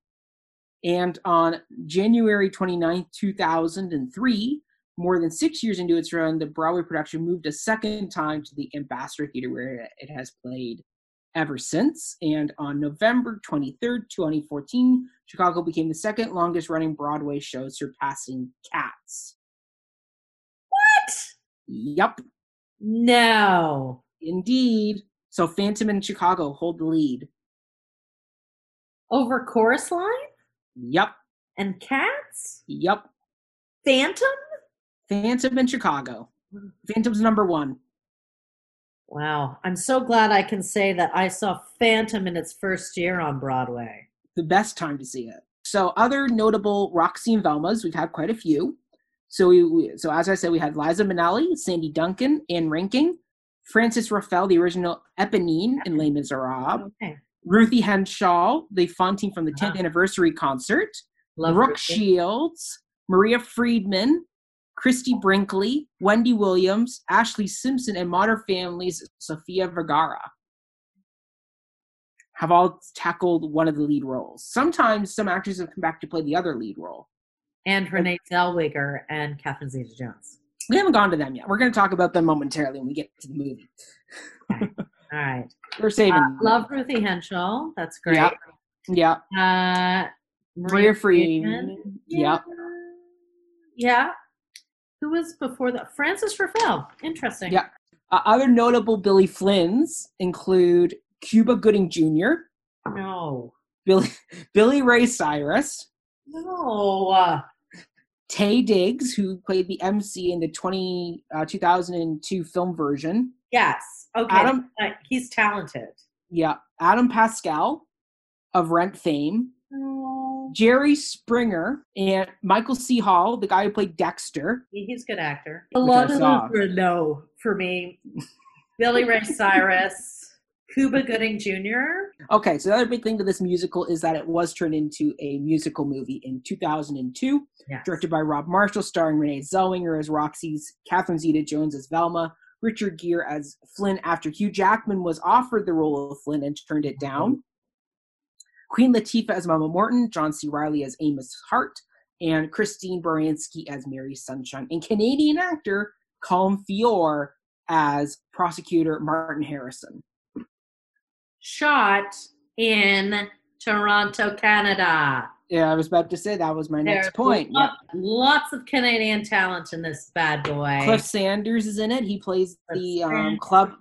And on January twenty-ninth, two thousand three, more than six years into its run, the Broadway production moved a second time to the Ambassador Theatre, where it has played ever since. And on November twenty-third, twenty fourteen, Chicago became the second longest-running Broadway show, surpassing Cats. What? Yep. No. Indeed. So Phantom and Chicago hold the lead. Over Chorus Line? Yep. And Cats? Yep. Phantom? Phantom and Chicago. Phantom's number one. Wow. I'm so glad I can say that I saw Phantom in its first year on Broadway. The best time to see it. So other notable Roxy and Velmas, we've had quite a few. So we, so as I said, we had Liza Minnelli, Sandy Duncan, Ann Reinking, Frances Raphael, the original Eponine in Les Miserables, okay. Ruthie Henshaw, the Fantine from the tenth uh-huh. anniversary concert, Love Brooke Ruthie. Shields, Maria Friedman, Christy Brinkley, Wendy Williams, Ashley Simpson, and Modern Family's Sofia Vergara have all tackled one of the lead roles. Sometimes some actors have come back to play the other lead role. And Renee Zellweger and Catherine Zeta-Jones. We haven't gone to them yet. We're going to talk about them momentarily when we get to the movie. Okay. All right. We're saving. Uh, love Ruthie Henshaw. That's great. Yep. Yep. Uh, Maria Friedman. Yep. Yeah. Who was before that? Frances Raphael. Interesting. Yeah. Uh, other notable Billy Flynns include Cuba Gooding Junior No. Billy Billy Ray Cyrus. No. Tay Diggs, who played the M C in the twenty, uh, two thousand two film version. Yes. Okay. Adam, uh, he's talented. Yeah. Adam Pascal of Rent fame. Oh. Jerry Springer and Michael C. Hall, the guy who played Dexter. He's a good actor. A lot of them were no for me. Billy Ray Cyrus. Cuba Gooding Junior Okay, so the other big thing to this musical is that it was turned into a musical movie in two thousand two, yes. Directed by Rob Marshall, starring Renee Zellweger as Roxy's, Catherine Zeta-Jones as Velma, Richard Gere as Flynn after Hugh Jackman was offered the role of Flynn and turned it down, mm-hmm. Queen Latifah as Mama Morton, John C. Reilly as Amos Hart, and Christine Baranski as Mary Sunshine, and Canadian actor Colin Feore as prosecutor Martin Harrison. Shot in Toronto, Canada. Yeah, I was about to say that was my There's next point. Lot, yeah. Lots of Canadian talent in this bad boy. Cliff Sanders is in it. He plays Cliff the um, club.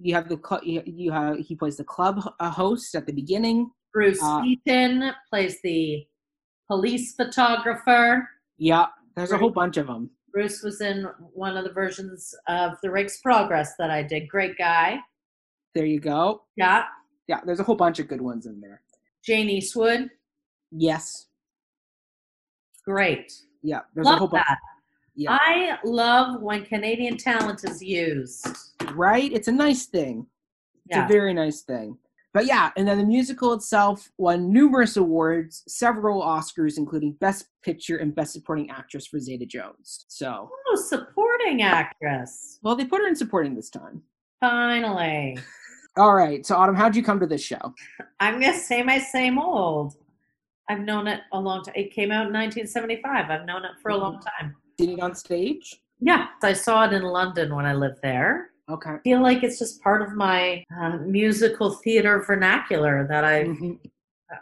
You have the club. You have he plays the club host at the beginning. Bruce uh, Eaton plays the police photographer. Yeah, there's Bruce, a whole bunch of them. Bruce was in one of the versions of The Riggs Progress that I did. Great guy. There you go. Yeah. Yeah, there's a whole bunch of good ones in there. Jane Eastwood. Yes. Great. Yeah, there's love a whole bunch. Yeah. I love when Canadian talent is used. Right? It's a nice thing. It's yeah. a very nice thing. But yeah, and then the musical itself won numerous awards, several Oscars, including Best Picture and Best Supporting Actress for Zeta-Jones. So. Oh, supporting actress. Well, they put her in supporting this time. Finally. All right. So, Autumn, how'd you come to this show? I'm going to say my same old. I've known it a long time. It came out in nineteen seventy-five. I've known it for a long time. Did it on stage? Yeah. I saw it in London when I lived there. Okay. I feel like it's just part of my uh, musical theater vernacular that I, mm-hmm.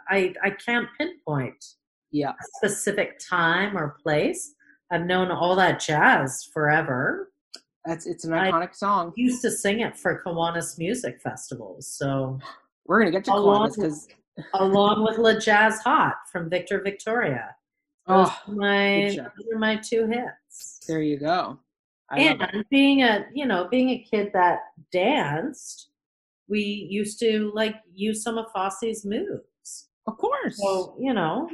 I I can't pinpoint yeah. a specific time or place. I've known all that jazz forever. That's it's an iconic I song. Used to sing it for Kiwanis Music Festivals, so we're gonna get to Kiwanis because along with La Jazz Hot from Victor Victoria. Those oh, are my those are my two hits. There you go. I and being a you know being a kid that danced, we used to like use some of Fosse's moves. Of course. So you know,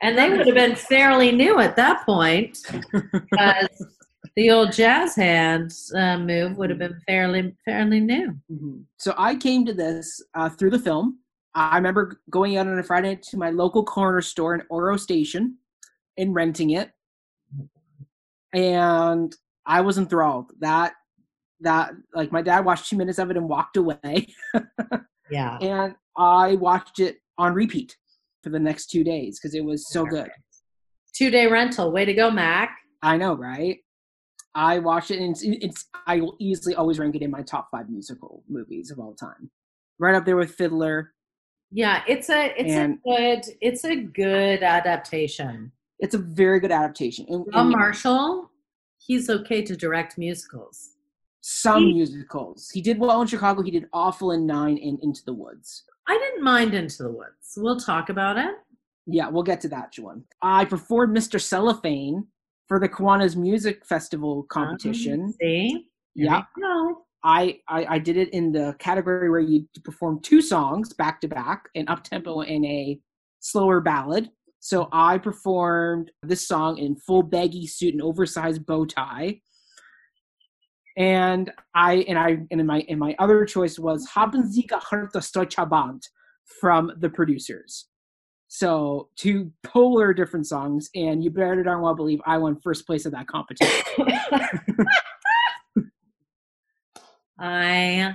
and they would have been fairly new at that point. Because the old jazz hand uh, move would have been fairly fairly new. Mm-hmm. So I came to this uh, through the film. I remember going out on a Friday to my local corner store in Oro Station and renting it. And I was enthralled. That, that like my dad watched two minutes of it and walked away. Yeah. And I watched it on repeat for the next two days because it was so good. Two-day rental. Way to go, Mac. I know, right? I watch it, and it's, it's. I will easily always rank it in my top five musical movies of all time, right up there with Fiddler. Yeah, it's a it's and, a good it's a good adaptation. It's a very good adaptation. And, Rob and, Marshall, he's okay to direct musicals. Some he, musicals, he did well in Chicago. He did awful in Nine and Into the Woods. I didn't mind Into the Woods. We'll talk about it. Yeah, we'll get to that one. I performed Mister Cellophane for the Kiwanis Music Festival competition. Um, see? Yeah. I, I, I did it in the category where you perform two songs back to back, an up-tempo and a slower ballad. So I performed this song in full baggy suit and oversized bow tie. And I and I and my and my other choice was Haben Sie gehört Stolchaband from The Producers. So two polar different songs, and you better darn well believe I won first place at that competition. I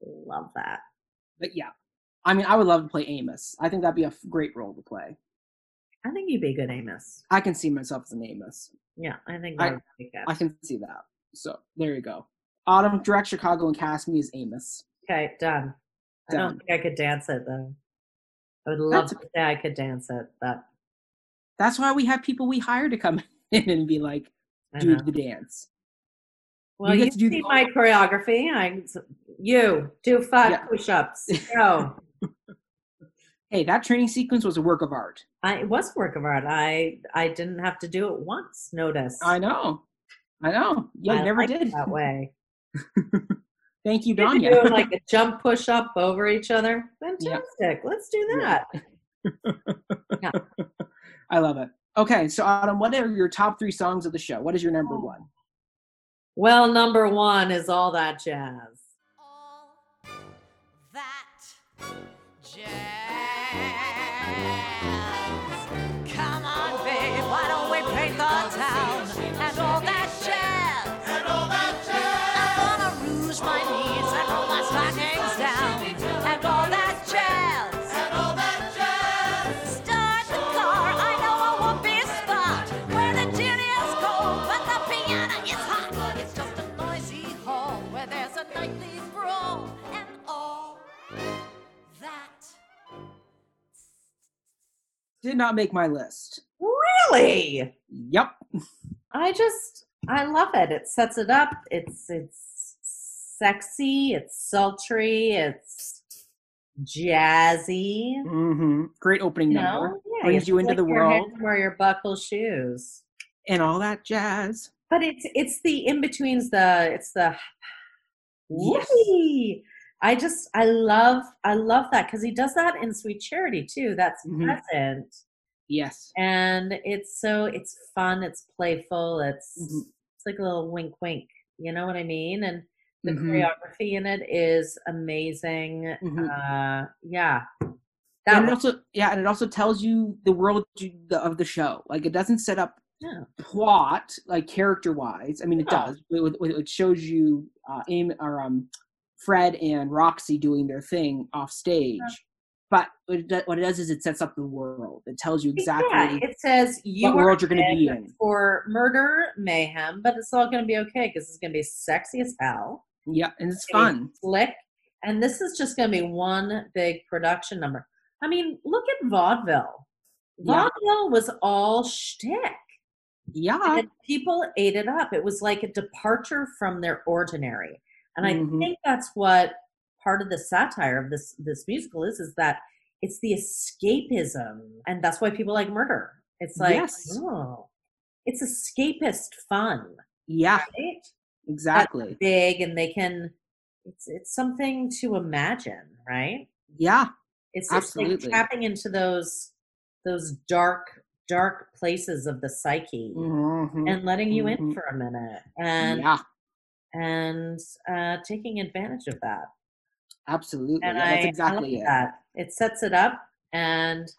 love that. But yeah, I mean, I would love to play Amos. I think that'd be a great role to play. I think you'd be a good Amos. I can see myself as an Amos. Yeah, I think that I, would be good. I can see that. So there you go. Autumn, direct Chicago and cast me as Amos. Okay, done. done. I don't think I could dance it though. I would love that's, to say I could dance it, but that's why we have people we hire to come in and be like, do the dance. Well, you, you see the- my choreography. I, you do five yeah. push-ups. Go. Hey, that training sequence was a work of art. I, it was a work of art. I I didn't have to do it once. Notice. I know. I know. Yeah, I never like did it that way. Thank you, Danya. You're doing like a jump push up over each other. Fantastic. Yep. Let's do that. Yeah. Yeah. I love it. Okay. So Autumn, what are your top three songs of the show? What is your number one? Well, number one is All That Jazz. All That Jazz. Come on, babe. Why don't we break our town and all that jazz? And all that jazz. I'm gonna rouge my knees and roll my stockings down and all that jazz. Did not make my list. Really? Yep. I just, I love it. It sets it up. It's, it's sexy. It's sultry. It's jazzy. Mm-hmm. Great opening you number. Know? Yeah, brings you, you into the world. Wear your buckle shoes and all that jazz. But it's, it's the in betweens. The it's the. Yes. Yay! I just, I love, I love that because he does that in Sweet Charity too. That's mm-hmm. present. Yes. And it's so, it's fun. It's playful. It's, mm-hmm. it's like a little wink, wink. You know what I mean? And the mm-hmm. choreography in it is amazing. Mm-hmm. Uh, yeah. That and it also, yeah. And it also tells you the world of the show. Like it doesn't set up yeah. plot, like character wise. I mean, it yeah. does. It, it shows you uh, aim or, um, Fred and Roxy doing their thing off stage, but what it, does, what it does is it sets up the world. It tells you exactly. Yeah, it says you what world you're going to be in for murder, mayhem, but it's all going to be okay because it's going to be sexy as hell. Yeah, and it's, it's fun, slick, and this is just going to be one big production number. I mean, look at vaudeville. Vaudeville yeah. was all shtick. Yeah, and people ate it up. It was like a departure from their ordinary. And I mm-hmm. think that's what part of the satire of this this musical is, is that it's the escapism. And that's why people like murder. It's like, yes. oh, it's escapist fun. Yeah, right? Exactly. That's big and they can, it's it's something to imagine, right? Yeah, it's absolutely. It's like tapping into those those dark, dark places of the psyche mm-hmm. and letting you mm-hmm. in for a minute. And yeah. and uh taking advantage of that. Absolutely. And yeah, that's exactly I love it. That. It sets it up and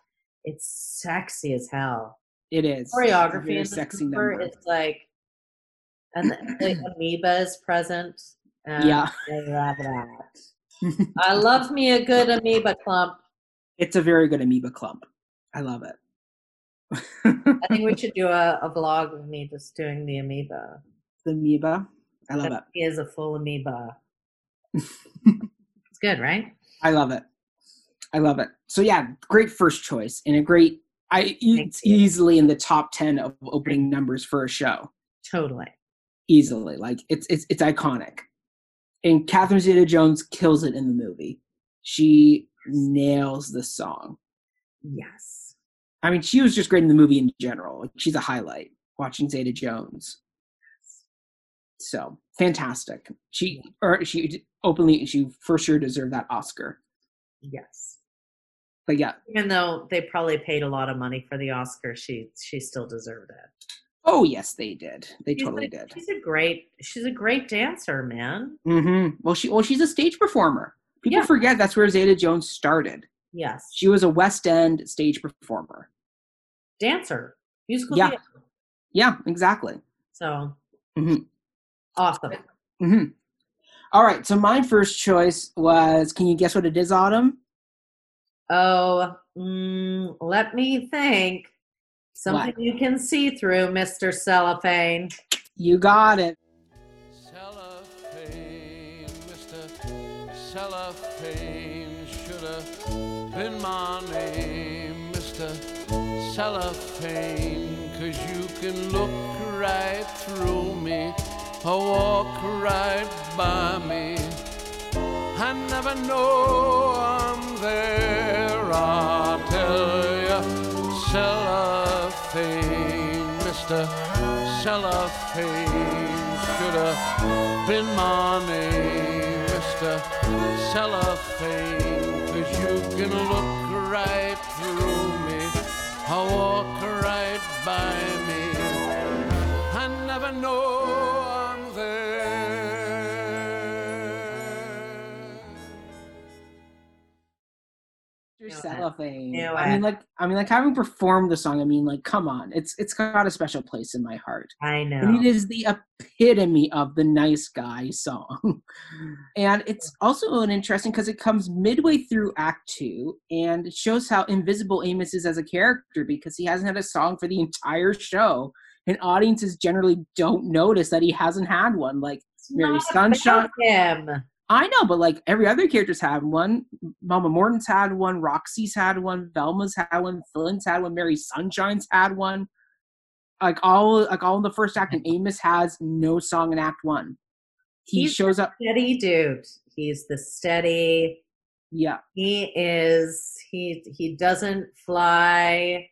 it's sexy as hell. It is. Choreography is sexy number. It's like and the, the amoeba is present. And yeah. I love that. I love me a good amoeba clump. It's a very good amoeba clump. I love it. I think we should do a, a vlog of me just doing the amoeba. The amoeba? I love it. He is a full amoeba. It's good, right? I love it. I love it. So yeah, great first choice and a great, I it's easily in the top ten of opening numbers for a show. Totally. Easily. Like it's, it's, it's iconic. And Catherine Zeta-Jones kills it in the movie. She nails the song. Yes. I mean, she was just great in the movie in general. Like, she's a highlight watching Zeta-Jones. So fantastic. She or she openly she for sure deserved that Oscar. Yes. But yeah. Even though they probably paid a lot of money for the Oscar, she she still deserved it. Oh yes, they did. They she's totally a, did. She's a great she's a great dancer, man. Mm-hmm. Well she well she's a stage performer. People yeah. forget that's where Zeta-Jones started. Yes. She was a West End stage performer. Dancer. Musical yeah. theater. Yeah, exactly. So mm-hmm. Awesome. Mm-hmm. All right. So my first choice was, can you guess what it is, Autumn? Oh, mm, let me think. Something what? You can see through, Mister Cellophane. You got it. Cellophane, Mister Cellophane should have been my name, Mister Cellophane, because you can look right through me. I walk right by me. I never know I'm there. I tell you, cellophane, Mister Cellophane should have been my name, a cellophane, 'cause you can look right through me, or walk right by me, I never know I'm there. Your cellophane. Yeah, I mean, like, I mean, like, having performed the song, I mean, like, come on, it's it's got a special place in my heart. I know, and it is the epitome of the nice guy song, and it's also an interesting because it comes midway through Act Two, and it shows how invisible Amos is as a character because he hasn't had a song for the entire show. And audiences generally don't notice that he hasn't had one. Like, Mary Sunshine. Him. I know, but like every other character's had one. Mama Morton's had one. Roxy's had one. Velma's had one. Flynn's had one. Mary Sunshine's had one. Like all, like all in the first act, and Amos has no song in Act One. He He's shows up. Steady dude. He's the steady. Yeah. He is. He he doesn't fly.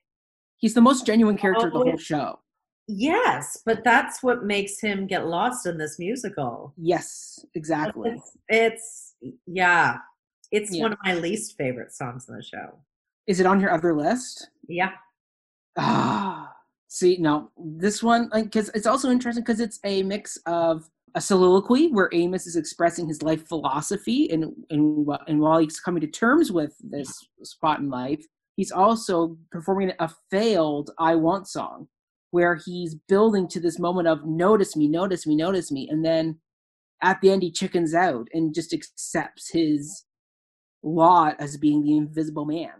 He's the most genuine character oh, of the whole show. Yes, but that's what makes him get lost in this musical. Yes, exactly. It's, it's yeah, it's yeah. one of my least favorite songs in the show. Is it on your other list? Yeah. Ah, see, no, this one, like, because it's also interesting because it's a mix of a soliloquy where Amos is expressing his life philosophy, and and and while he's coming to terms with this spot in life, he's also performing a failed "I Want" song, where he's building to this moment of notice me, notice me, notice me. And then at the end, he chickens out and just accepts his lot as being the invisible man.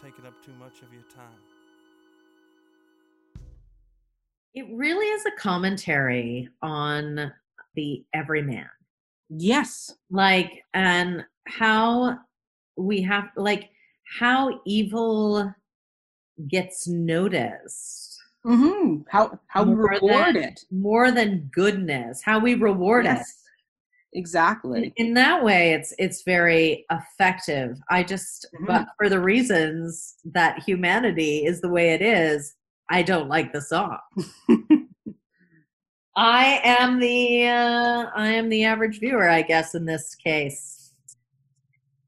Taking up too much of your time. It really is a commentary on the everyman. Yes. Like, and how we have, like, how evil gets noticed. Mm-hmm. How how we reward than, it. More than goodness. How we reward yes. it. Exactly. In, in that way, it's it's very effective. I just, mm-hmm. but for the reasons that humanity is the way it is, I don't like the song. I am the uh, I am the average viewer, I guess, in this case.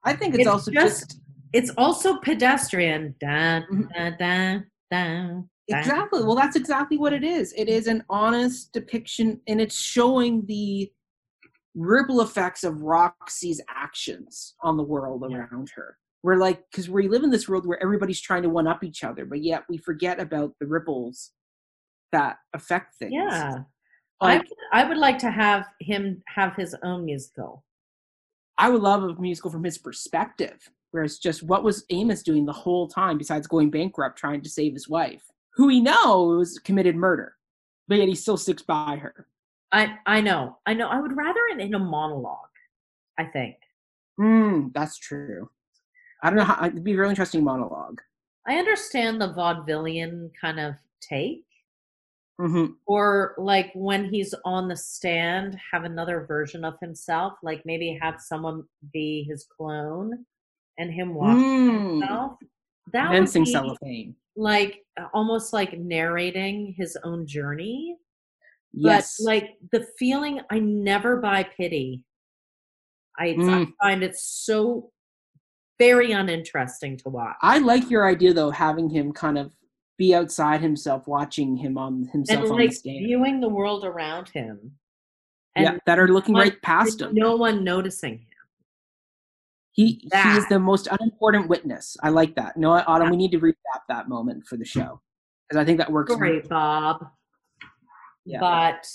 I think it's, it's also just, just it's also pedestrian. Dun, mm-hmm. dun, dun, dun. Exactly. Well, that's exactly what it is. It is an honest depiction, and it's showing the ripple effects of Roxy's actions on the world yeah. around her. We're like, because we live in this world where everybody's trying to one up each other, but yet we forget about the ripples that affect things. Yeah. Like, I, I would like to have him have his own musical. I would love a musical from his perspective, where it's just, what was Amos doing the whole time besides going bankrupt trying to save his wife, who he knows committed murder, but yet he still sticks by her. I I know. I know. I would rather it in a monologue, I think. Mm, that's true. I don't know how, it'd be a really interesting monologue. I understand the vaudevillian kind of take. Mm-hmm. Or like when he's on the stand, have another version of himself, like maybe have someone be his clone and him walking mm. himself. That would be cellophane. Like almost like narrating his own journey. Yes. But like the feeling, I never buy pity. I, mm. I find it so very uninteresting to watch. I like your idea though, having him kind of be outside himself, watching him on himself and, on like, the stand, viewing the world around him, and yeah, that are looking one, right past him. No one noticing him. He that. he is the most unimportant witness. I like that. No, Autumn, yeah. we need to recap that moment for the show because I think that works. Great, Bob. Yeah. But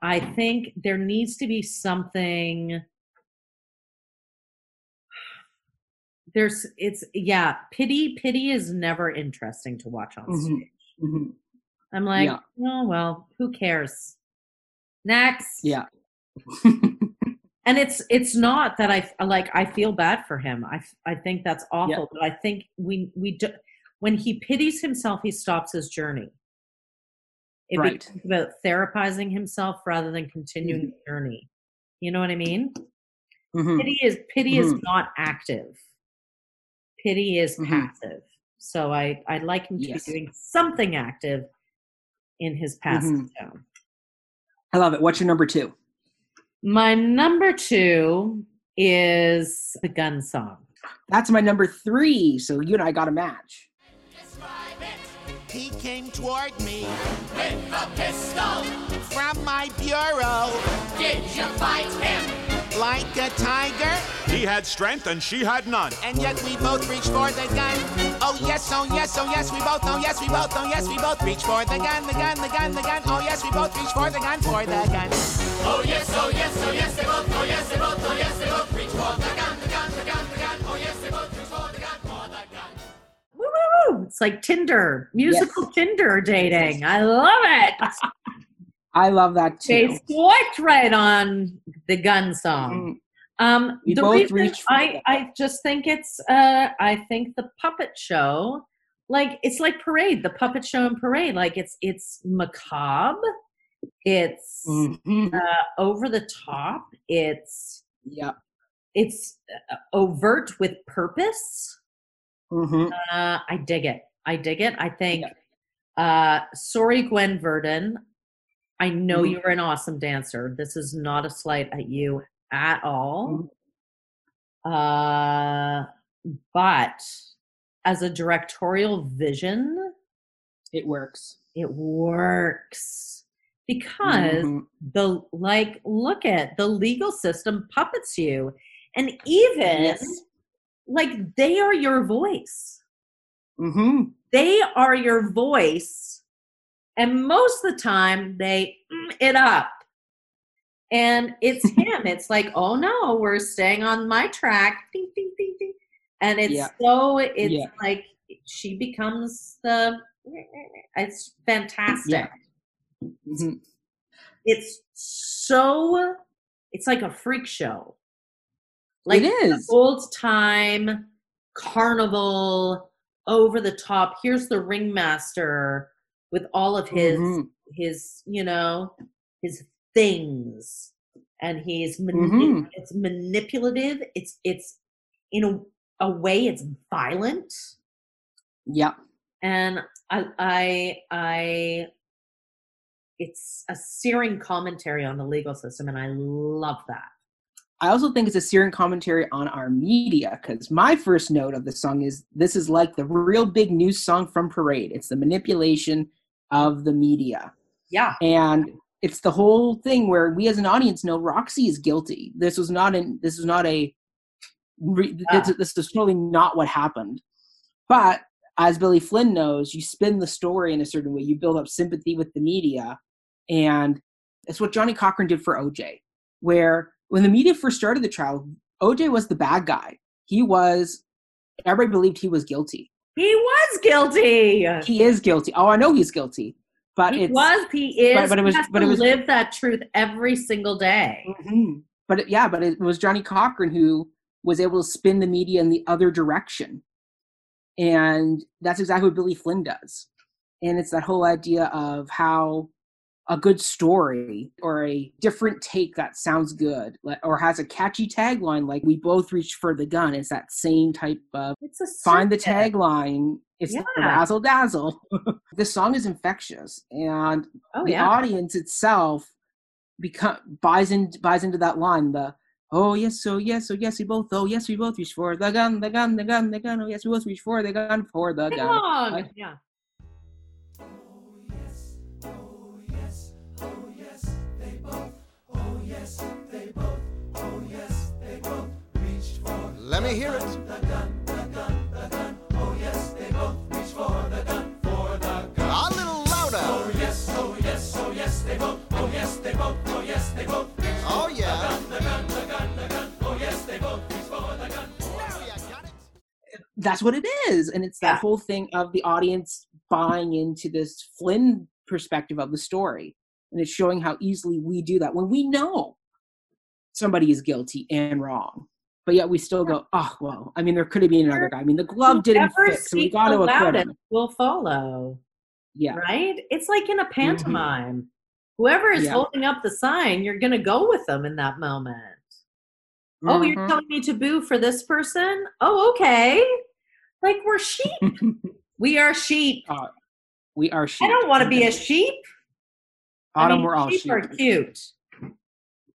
I think there needs to be something there's, it's, yeah, pity, pity is never interesting to watch on mm-hmm. stage. Mm-hmm. I'm like, yeah. oh, well, who cares? Next. Yeah. And it's, it's not that I, like, I feel bad for him. I, I think that's awful, yeah. but I think we, we do, when he pities himself, he stops his journey. It right. becomes about therapizing himself rather than continuing mm-hmm. the journey. You know what I mean? Mm-hmm. Pity is pity mm-hmm. is not active. Pity is mm-hmm. passive. So I, I'd like him to yes. be doing something active in his passive zone. Mm-hmm. I love it. What's your number two? My number two is the gun song. That's my number three. So you and I got a match. He came toward me with a pistol from my bureau. Did you fight him like a tiger? He had strength and she had none. And yet we both reached for the gun. Oh yes, oh yes, oh yes, we both, oh yes, we both, oh yes, we both reached for the gun, the gun, the gun, the gun. Oh yes, we both reached for the gun, for the gun. Oh yes, oh yes, oh yes, they both, oh yes, they both, oh yes, they both reached for the gun, the gun, the gun, the gun. Oh yes, they both reached for the gun, for the gun. Woo! It's like Tinder, musical yes. Tinder dating. I love it. I love that too. They swiped right on the gun song. Mm-hmm. Um, the reason I, I just think it's, uh, I think the puppet show, like it's like Parade, the puppet show and Parade. Like it's it's macabre, it's mm-hmm. uh, over the top, it's yeah, it's overt with purpose. Mm-hmm. Uh, I dig it. I dig it. I think, yeah. uh, sorry, Gwen Verdon, I know mm-hmm. you're an awesome dancer. This is not a slight at you at all. Mm-hmm. Uh, but as a directorial vision, it works. It works because mm-hmm. the, like, look at the legal system puppets you. And even yes. like they are your voice. Mm-hmm. They are your voice. And most of the time they mm it up. And it's him. It's like, oh no, we're staying on my track. Ding, ding, ding, ding. And it's yeah. so, it's yeah. like she becomes the, it's fantastic. Yeah. Mm-hmm. It's so, it's like a freak show. Like it is old time carnival, over the top. Here's the ringmaster with all of his mm-hmm. his you know his things, and he's manip- mm-hmm. it's manipulative. It's it's in a, a way it's violent. Yeah, and I I I it's a searing commentary on the legal system, and I love that. I also think it's a searing commentary on our media, because my first note of the song is this is like the real big news song from Parade. It's the manipulation of the media. Yeah. And it's the whole thing where we as an audience know Roxy is guilty. This was not an, this was not a, re, yeah. this, this is totally not what happened. But as Billy Flynn knows, you spin the story in a certain way. You build up sympathy with the media. And it's what Johnny Cochran did for O J, where when the media first started the trial, O J was the bad guy. He was, everybody believed he was guilty. He was guilty. He is guilty. Oh, I know he's guilty. But he it's, was, he is. But, but it was, he has but to it was, live that truth every single day. Mm-hmm. But it, yeah, but it was Johnny Cochran who was able to spin the media in the other direction. And that's exactly what Billy Flynn does. And it's that whole idea of how a good story or a different take that sounds good or has a catchy tagline, like we both reach for the gun. It's that same type of it's a find the tagline. It's yeah. the razzle dazzle. This song is infectious, and oh, the yeah. audience itself become, buys, in, buys into that line. The, oh yes, oh yes, oh yes, we both, oh yes, we both reach for the gun, the gun, the gun, the gun. Oh yes, we both reach for the gun, for the Hang gun. On. Yeah. They both, oh yes, they both reached for. Let me hear it. The gun, the gun, the gun. Oh yes, they both reached for the gun, for the gun. A little louder. Oh yes, oh yes, oh yes, they both. Oh yes, they both. Oh yes, they both. Oh yeah. The gun, the gun, the gun, the gun. Oh yes, they both reached for the gun. Now you got it. that's what it is. And it's that yeah. whole thing of the audience buying into this Flynn perspective of the story. And it's showing how easily we do that when we know somebody is guilty and wrong. But yet we still go, oh, well, I mean, there could have been another guy. I mean, the glove didn't fit, so we got to acquit him. Will follow. Yeah. Right? It's like in a pantomime. Mm-hmm. Whoever is yeah. holding up the sign, you're going to go with them in that moment. Mm-hmm. Oh, you're telling me to boo for this person? Oh, okay. Like, we're sheep. we are sheep. Uh, we are sheep. I don't want to be a sheep. Autumn, I mean, we're all sheep. Sheep are cute.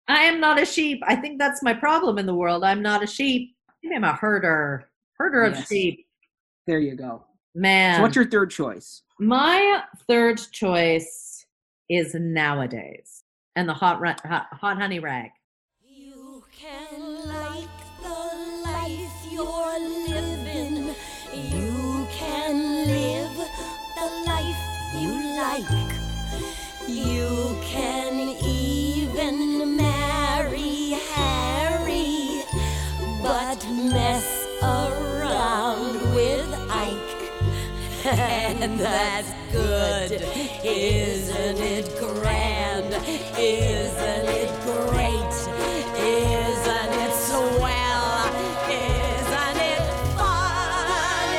I am not a sheep. I think that's my problem in the world. I'm not a sheep. I'm a herder. Herder yes. of sheep. There you go. Man. So what's your third choice? My third choice is Nowadays and the hot, hot, hot honey rag. You can like the life you're living. You can live the life you like. You can even marry Harry, but mess around with Ike. And that's good, isn't it grand? Isn't it great? Isn't it swell? Isn't it fun?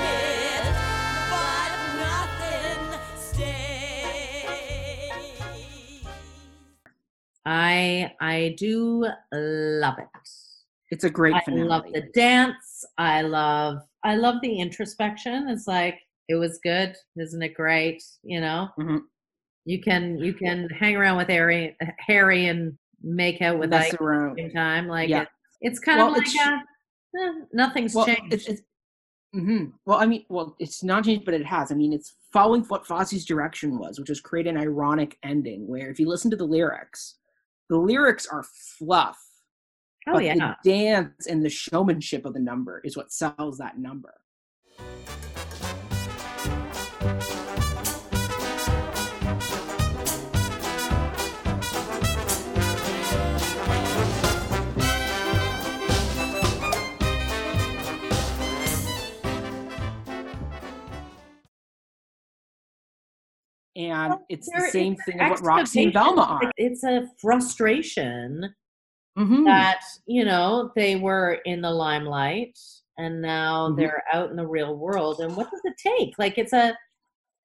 Isn't it? But nothing stays. I I do love it. It's a great finale. I love the dance. I love I love the introspection. It's like, it was good. Isn't it great? You know, mm-hmm. you can, you can hang around with Harry, Harry and make out with Ike at the same time. Like yeah. it, it's kind well, of like, a, eh, nothing's well, changed. It's, it's, mm-hmm. Well, I mean, well, it's not changed, but it has. I mean, it's following what Fosse's direction was, which was create an ironic ending where if you listen to the lyrics, the lyrics are fluff. Oh, but yeah. the dance and the showmanship of the number is what sells that number. And well, it's the same thing of what Roxy and Velma are. It's a frustration. Mm-hmm. That, you know, they were in the limelight and now mm-hmm. they're out in the real world. And what does it take? Like, it's a,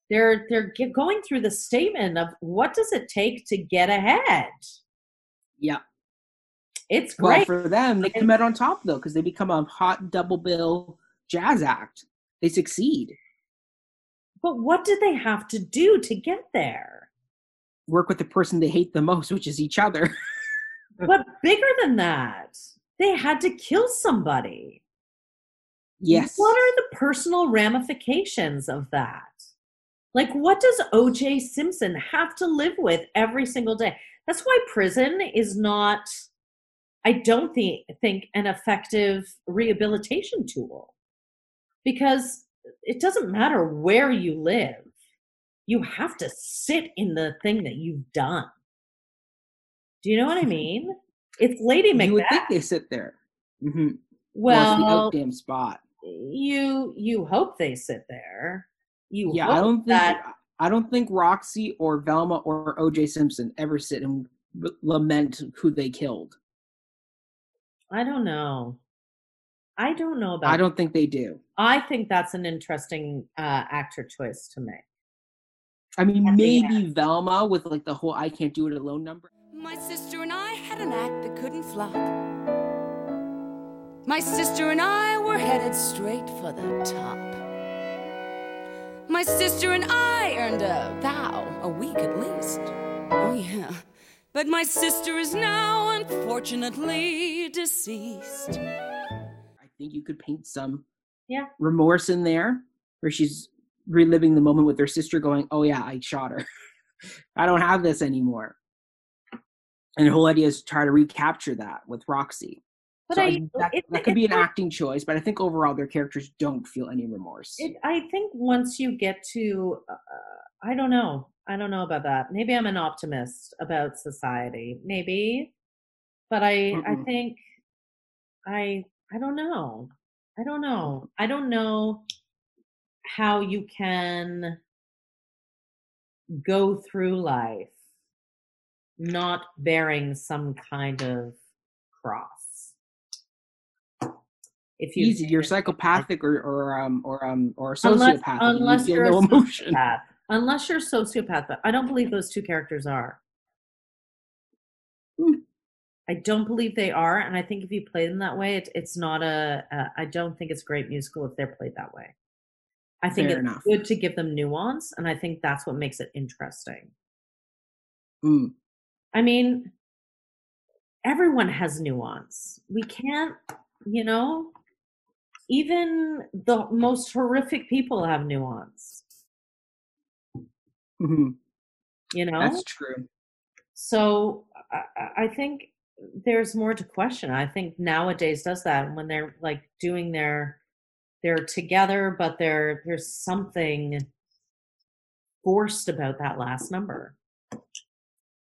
they're, they're going through the statement of what does it take to get ahead? Yeah. It's great. Well, for them, they come out on top though, because they become a hot double bill jazz act. They succeed. But what did they have to do to get there? Work with the person they hate the most, which is each other. But bigger than that, they had to kill somebody. Yes. What are the personal ramifications of that? Like, what does O J Simpson have to live with every single day? That's why prison is not, I don't th- think, an effective rehabilitation tool. Because it doesn't matter where you live. You have to sit in the thing that you've done. Do you know what I mean? It's Lady Macbeth. You would think they sit there. Mm-hmm. Well, well, it's the out-damn spot. You you hope they sit there. You yeah. Hope I don't that- think I don't think Roxy or Velma or O J Simpson ever sit and re- lament who they killed. I don't know. I don't know about. I don't that. think they do. I think that's an interesting uh, actor choice to make. I mean, I maybe that. Velma with like the whole "I can't do it alone" number. My sister and I had an act that couldn't flop. My sister and I were headed straight for the top. My sister and I earned a thou a week at least. Oh yeah. But my sister is now unfortunately deceased. I think you could paint some yeah. remorse in there where she's reliving the moment with her sister going, oh yeah, I shot her. I don't have this anymore. And the whole idea is to try to recapture that with Roxy. But so I, I, that, it, that could it, be an it, acting choice, but I think overall their characters don't feel any remorse. It, I think once you get to, uh, I don't know. I don't know about that. Maybe I'm an optimist about society. Maybe. But I, Mm-mm. I think, I, I don't know. I don't know. I don't know how you can go through life not bearing some kind of cross. If you Easy, you're psychopathic or or um or um or sociopathic. Unless, unless you you're no a emotion. Sociopath. Unless you're a sociopath, but I don't believe those two characters are. Hmm. I don't believe they are, and I think if you play them that way, it, it's not a, a. I don't think it's a great musical if they're played that way. I think Fair it's enough. Good to give them nuance, and I think that's what makes it interesting. Mm. I mean, everyone has nuance. We can't, you know, even the most horrific people have nuance. Mm-hmm. You know? That's true. So I, I think there's more to question. I think nowadays does that when they're like doing their, they're together, but they're, there's something forced about that last number.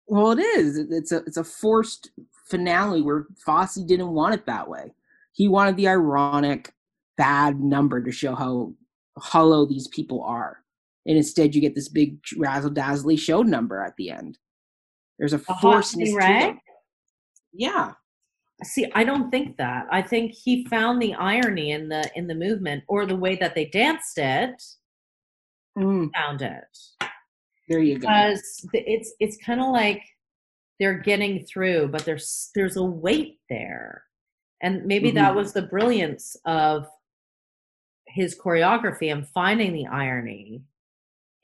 Well, it is. It's a it's a forced finale where Fosse didn't want it that way. He wanted the ironic, bad number to show how hollow these people are. And instead you get this big razzle-dazzly show number at the end. There's a forcedness to it. Yeah. See, I don't think that. I think he found the irony in the in the movement or the way that they danced it. Mm. Found it. There you go. Because it's it's kind of like they're getting through, but there's there's a weight there, and maybe mm-hmm. that was the brilliance of his choreography and finding the irony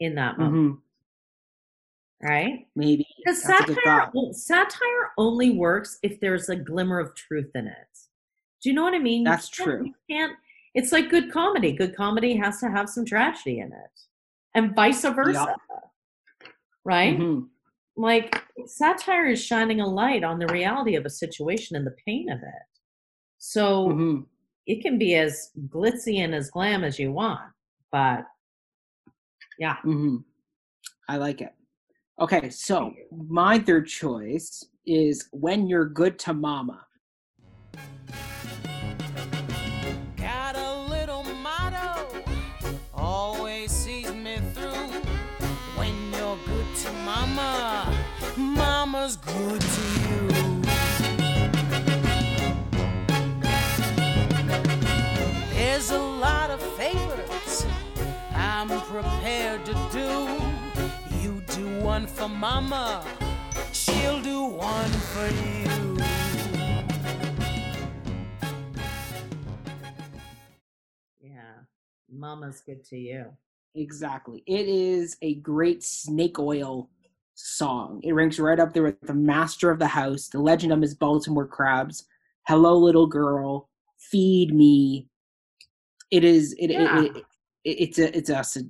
in that moment, mm-hmm. right? Maybe because satire satire only works if there's a glimmer of truth in it. Do you know what I mean? That's you true. You can't. It's like good comedy. Good comedy has to have some tragedy in it, and vice versa. Yeah. Right? Mm-hmm. Like, satire is shining a light on the reality of a situation and the pain of it. So mm-hmm. it can be as glitzy and as glam as you want, but yeah. Mm-hmm. I like it. Okay, so my third choice is When You're Good to Mama. Good to you. There's a lot of favors I'm prepared to do. You do one for Mama, she'll do one for you. Yeah, Mama's good to you. Exactly. It is a great snake oil song. It ranks right up there with The Master of the House, The Legend of Miss Baltimore Crabs, Hello Little Girl, Feed Me. It is it, yeah. it, it, it it's a it's a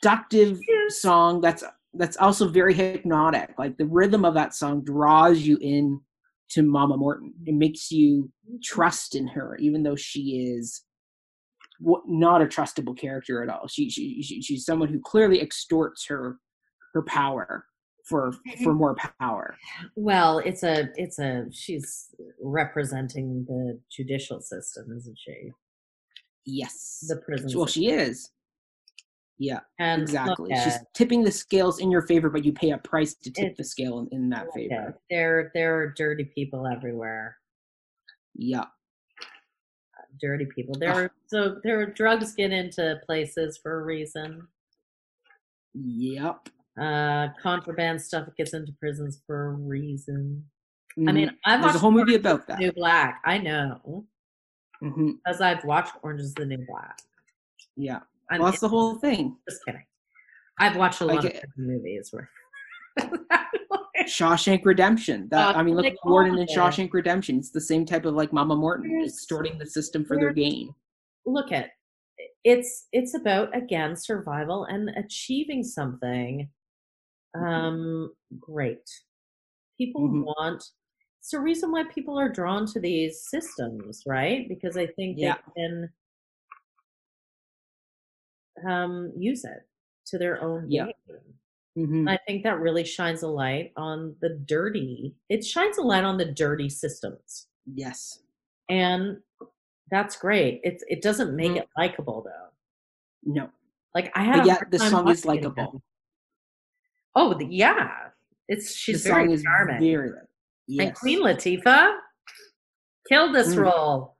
seductive song that's that's also very hypnotic. Like the rhythm of that song draws you in to Mama Morton. It makes you trust in her, even though she is not a trustable character at all. She she, she she's someone who clearly extorts her. her power for for more power. Well, it's a it's a she's representing the judicial system, isn't she? Yes. The prison well, system. She is. Yeah, and exactly. She's it. tipping the scales in your favor, but you pay a price to tip it, the scale in, in that favor. It. There there are dirty people everywhere. Yeah. Dirty people. There Ugh. are so there are drugs get into places for a reason. Yep. Uh, contraband stuff gets into prisons for a reason. Mm-hmm. I mean, I've watched a whole movie about that. New Black. I know, because mm-hmm. I've watched Orange Is the New Black. Yeah, well, that's the whole thing. Just kidding. I've watched a lot of movies where Shawshank Redemption. That uh, I mean, look at Warden and Shawshank Redemption. It's the same type of like Mama Morton, There's, extorting the system for their gain. Look at. It's it's about, again, survival and achieving something um, great. People mm-hmm. want, it's the reason why people are drawn to these systems, right? Because I think yeah. they can um, use it to their own yeah. game. Mm-hmm. I think that really shines a light on the dirty, it shines a light on the dirty systems. Yes. And That's great. It's it doesn't make mm-hmm. it likable though. No. Like I have. But yeah, the song is likable. Oh the, yeah, it's she's the very charming. Very, yes. And Queen Latifah killed this mm. role.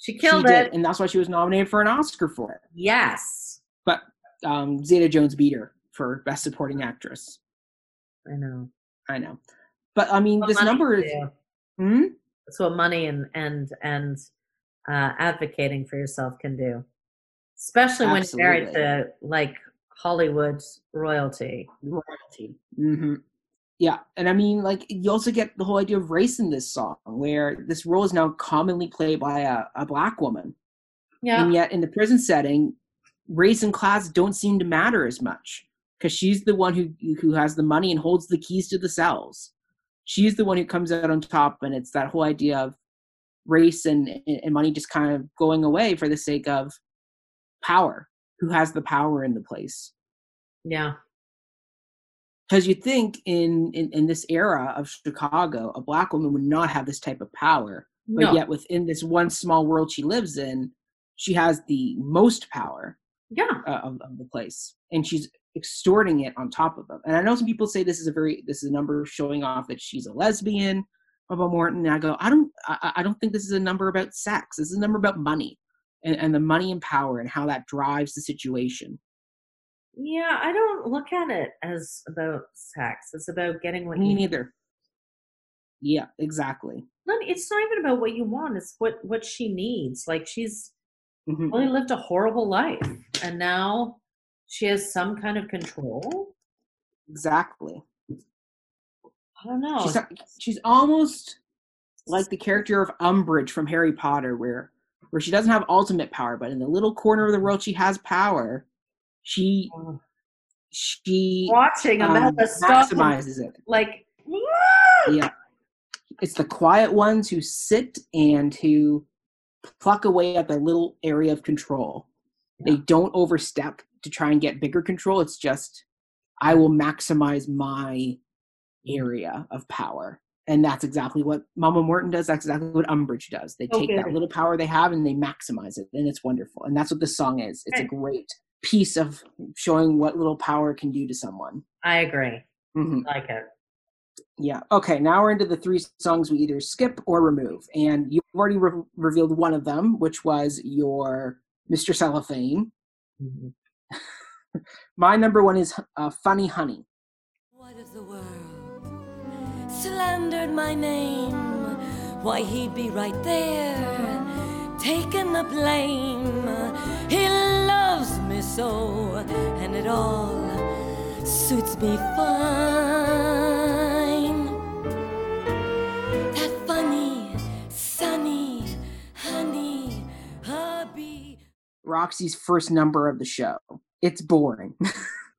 She killed she it, did, and that's why she was nominated for an Oscar for it. Yes. But um, Zeta-Jones beat her for Best Supporting Actress. I know. I know. But I mean, this number is. Hmm? That's what money and and and uh, advocating for yourself can do, especially when Absolutely. You're married to like Hollywood royalty. Royalty. Mm-hmm. Yeah, and I mean, like you also get the whole idea of race in this song, where this role is now commonly played by a, a black woman. Yeah. And yet, in the prison setting, race and class don't seem to matter as much because she's the one who who has the money and holds the keys to the cells. She's the one who comes out on top, and it's that whole idea of race and, and money just kind of going away for the sake of power. Who has the power in the place? Yeah. Because you think in, in, in this era of Chicago, a black woman would not have this type of power. But no. Yet within this one small world she lives in, she has the most power yeah. uh, of, of the place. And she's extorting it on top of them. And I know some people say this is a very this is a number showing off that she's a lesbian, Bobo Morton. And I go, I don't I, I don't think this is a number about sex. This is a number about money and, and the money and power and how that drives the situation. Yeah, I don't look at it as about sex. It's about getting what Me you neither. Want. Yeah, exactly. It's not even about what you want, it's what, what she needs. Like she's mm-hmm. only lived a horrible life and now she has some kind of control. Exactly. I don't know. She's, she's almost like the character of Umbridge from Harry Potter, where where she doesn't have ultimate power, but in the little corner of the world she has power. She she watching um, about the stuff maximizes it. Like yeah, it's the quiet ones who sit and who pluck away at their little area of control. Yeah. They don't overstep to try and get bigger control. It's just, I will maximize my area of power. And that's exactly what Mama Morton does. That's exactly what Umbridge does. They okay. take that little power they have and they maximize it. And it's wonderful. And that's what this song is. It's okay. a great piece of showing what little power can do to someone. I agree. Mm-hmm. I like it. Yeah. Okay. Now we're into the three songs we either skip or remove. And you've already re- revealed one of them, which was your Mister Cellophane. Mm-hmm. My number one is uh, Funny Honey. What if the world slandered my name? Why, he'd be right there, taking the blame. He loves me so, and it all suits me fine. That funny, sunny, honey, hubby. Roxy's first number of the show. It's boring.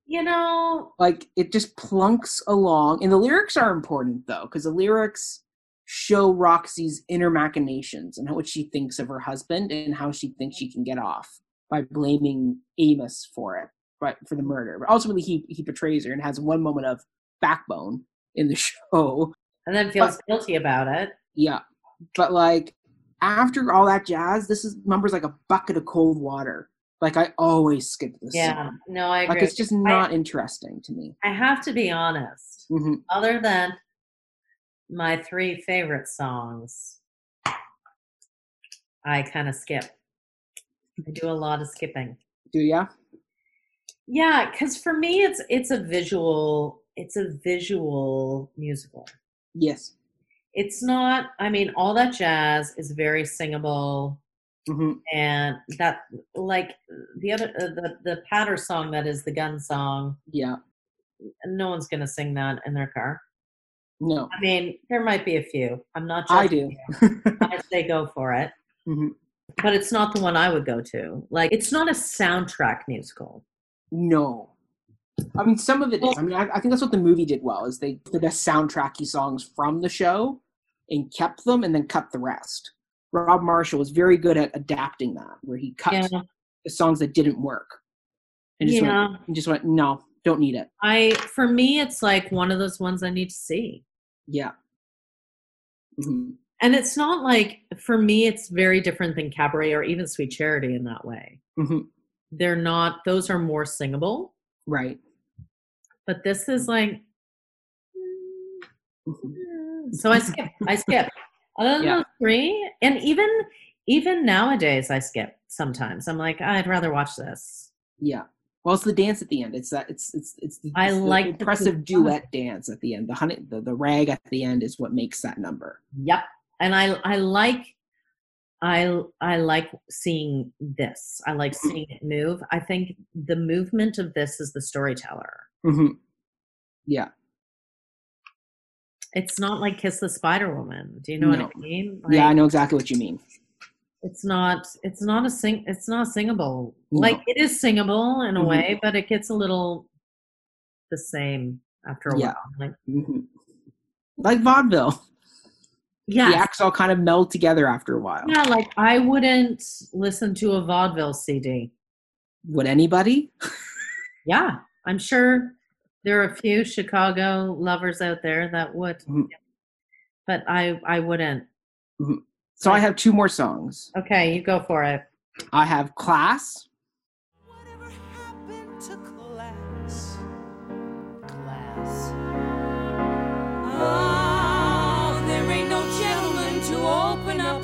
You know? Like, it just plunks along. And the lyrics are important, though, because the lyrics show Roxy's inner machinations and what she thinks of her husband and how she thinks she can get off by blaming Amos for it, right, for the murder. But ultimately, he, he betrays her and has one moment of backbone in the show. And then feels but, guilty about it. Yeah. But, like, after all that jazz, this is number's like a bucket of cold water. Like, I always skip this yeah, song. Yeah, no, I agree. Like, it's just not I, interesting to me. I have to be honest. Mm-hmm. Other than my three favorite songs, I kind of skip. I do a lot of skipping. Do ya? Yeah, because for me, it's it's a visual, it's a visual musical. Yes. It's not, I mean, all that jazz is very singable. Mm-hmm. And that, like the other, uh, the the patter song that is the gun song. Yeah, no one's gonna sing that in their car. No, I mean there might be a few. I'm not. I do. I say go for it, mm-hmm. but it's not the one I would go to. Like it's not a soundtrack musical. No, I mean some of it is. I mean I, I think that's what the movie did well is they did the soundtracky songs from the show and kept them and then cut the rest. Rob Marshall was very good at adapting that, where he cut yeah. the songs that didn't work. And just, yeah. went, and just went, no, don't need it. I, for me, it's like one of those ones I need to see. Yeah. Mm-hmm. And it's not like, for me, it's very different than Cabaret or even Sweet Charity in that way. Mm-hmm. They're not, those are more singable. Right. But this is like, so I skip, I skip. Other than three, and even, even nowadays I skip sometimes. I'm like, I'd rather watch this. Yeah. Well, it's the dance at the end. It's that. It's it's it's. it's I the like impressive the duet dance at the end. The honey, the, the rag at the end is what makes that number. Yep, and I I like, I I like seeing this. I like seeing it move. I think the movement of this is the storyteller. Mm-hmm. Yeah. It's not like Kiss the Spider Woman. Do you know no. what I mean? Like, yeah, I know exactly what you mean. It's not. It's not a sing. It's not singable. No. Like it is singable in a mm-hmm. way, but it gets a little the same after a yeah. while. Like, mm-hmm. like vaudeville. Yeah, the acts all kind of meld together after a while. Yeah, like I wouldn't listen to a vaudeville C D. Would anybody? Yeah, I'm sure there are a few Chicago lovers out there that would, mm-hmm. but I I wouldn't. Mm-hmm. So I have two more songs. Okay, you go for it. I have Class. Whatever happened to class? Class. Oh, there ain't no gentleman to open up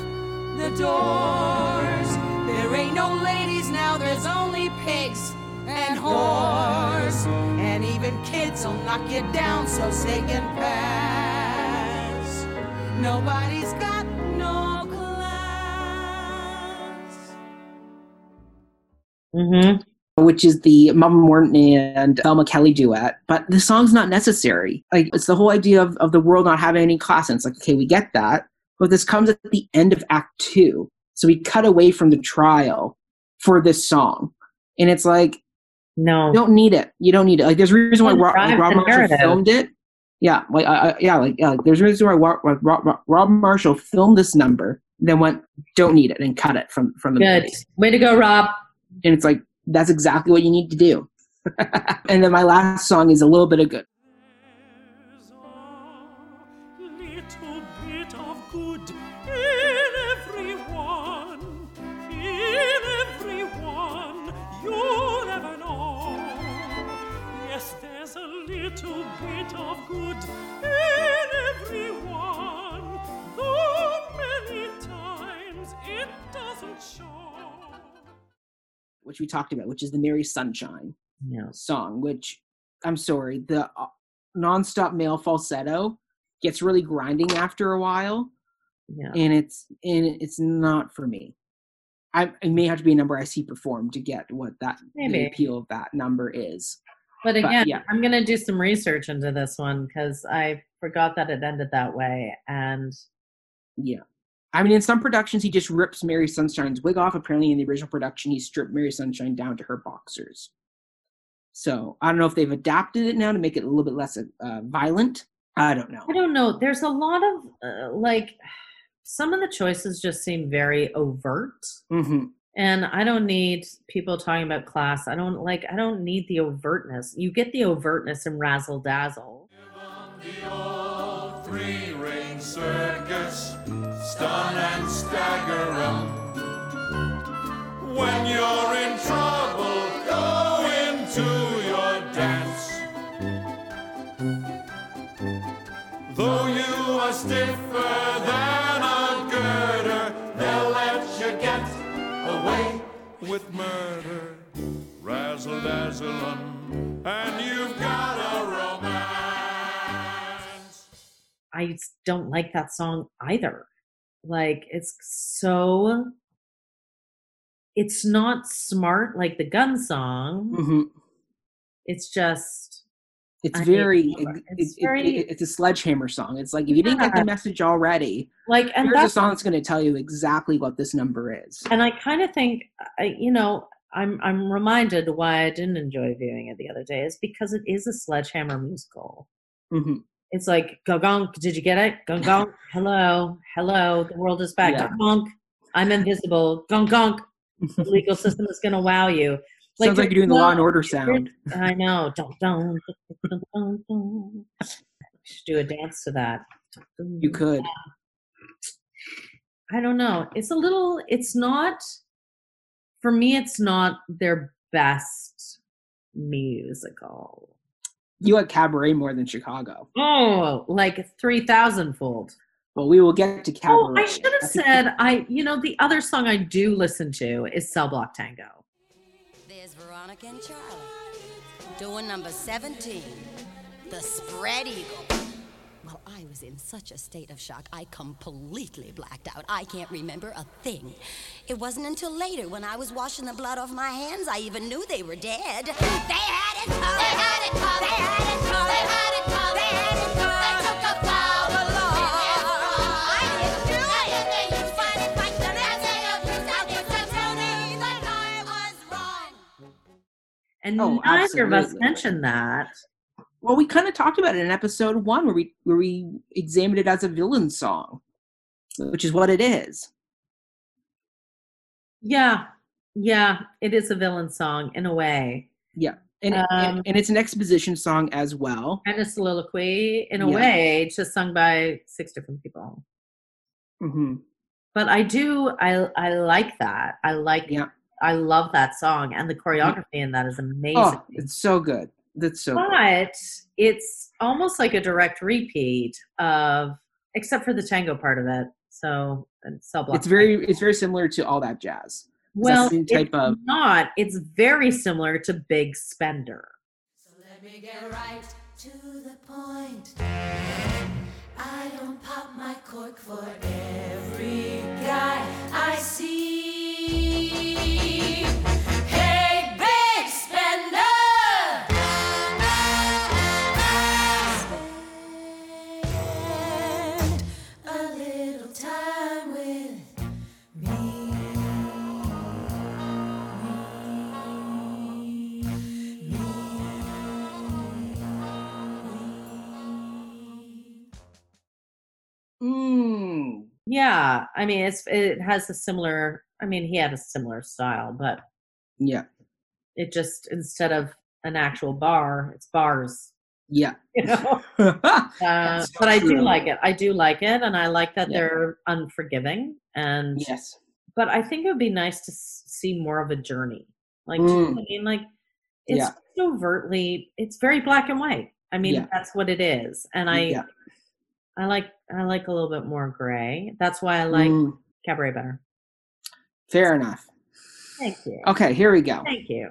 the doors. There ain't no ladies now, there's only pigs and whores. And even kids will knock you down so they can pass. Nobody's got no. Mm-hmm. Which is the Mama Morton and Velma Kelly duet, but the song's not necessary. Like it's the whole idea of, of the world not having any class, and it's like, okay, we get that, but this comes at the end of Act Two, so we cut away from the trial for this song, and it's like, no, you don't need it. You don't need it. Like there's a reason why Rob, like, Rob Marshall filmed it. Yeah, like uh, yeah, like yeah, like there's a reason why Rob, Rob, Rob Marshall filmed this number, then went, don't need it, and cut it from from the good movie. Way to go, Rob. And it's like, that's exactly what you need to do. And then my last song is a little bit of good. There's a little bit of good in everyone, in everyone, you never know. Yes, there's a little bit of good in everyone, though many times it doesn't show. Which we talked about, which is the Mary Sunshine yeah. song, which I'm sorry, the uh, nonstop male falsetto gets really grinding after a while, yeah. and it's and it's not for me. I it may have to be a number I see performed to get what that Maybe. the appeal of that number is. But again, but, yeah. I'm going to do some research into this one because I forgot that it ended that way, and yeah. I mean, in some productions, he just rips Mary Sunshine's wig off. Apparently, in the original production, he stripped Mary Sunshine down to her boxers. So I don't know if they've adapted it now to make it a little bit less uh, violent. I don't know. I don't know. There's a lot of, uh, like, some of the choices just seem very overt. Mm-hmm. And I don't need people talking about class. I don't, like, I don't need the overtness. You get the overtness in Razzle Dazzle. Give up the old three-ring circus. Stun and stagger 'em. When you're in trouble, go into your dance. Though you are stiffer than a girder, they'll let you get away with murder. Razzle dazzle 'em, and you've got a romance. I don't like that song either. Like it's so, it's not smart like the gun song. Mm-hmm. It's just, it's I very, it, it, it's, it, very it, it, it's a sledgehammer song. It's like if you yeah. didn't get the message already, like and here's that's, a song that's going to tell you exactly what this number is. And I kind of think, I, you know, I'm I'm reminded why I didn't enjoy viewing it the other day is because it is a sledgehammer musical. Mm-hmm. It's like, go-gonk, did you get it? Go-gonk, hello, hello, the world is back. Yeah. Go-gonk, I'm invisible. Go-gonk, the legal system is going to wow you. Like, sounds like you're doing the Law and Order sound. I know. Don't, don't, don't, don't, don't. I should do a dance to that. You could. I don't know. It's a little, it's not, for me, it's not their best musical. You like Cabaret more than Chicago. Oh, like three thousand fold. Well, we will get to Cabaret. Oh, I should have said, I, you know, the other song I do listen to is Cell Block Tango. There's Veronica and Charlie doing number seventeen, The Spread Eagle. Well, I was in such a state of shock, I completely blacked out. I can't remember a thing. It wasn't until later, when I was washing the blood off my hands, I even knew they were dead. They had it coming. They had it coming. They had it coming. They had it coming. They had it coming. They took up all the law. I didn't do it. You find it like the next that I was wrong. And oh, neither absolutely. Of us mentioned that. Well, we kind of talked about it in episode one where we where we examined it as a villain song, which is what it is. Yeah. Yeah, it is a villain song in a way. Yeah. And, um, and, and it's an exposition song as well. And a soliloquy in a yeah. way. It's just sung by six different people. Mm-hmm. But I do, I I like that. I like, yeah. I love that song. And the choreography yeah. in that is amazing. Oh, it's so good. That's so but cool. It's almost like a direct repeat of, except for the tango part of it. So and Cell Block. It's very, tango. It's very similar to All That Jazz. Well, that same type it's of... not. It's very similar to Big Spender. So let me get right to the point. I don't pop my cork for every guy I see. Hey, Big Spender. Mm. Yeah, I mean, it's it has a similar, I mean, he had a similar style, but yeah, it just, instead of an actual bar, it's bars. Yeah. You know? uh, but true. I do like it. I do like it. And I like that yeah. they're unforgiving. And yes, but I think it would be nice to see more of a journey. Like, mm. do you know what I mean? Like it's yeah. overtly, it's very black and white. I mean, yeah. that's what it is. And I, yeah. I like I like a little bit more gray. That's why I like mm. Cabaret better. Fair enough. Thank you. Okay, here we go. Thank you.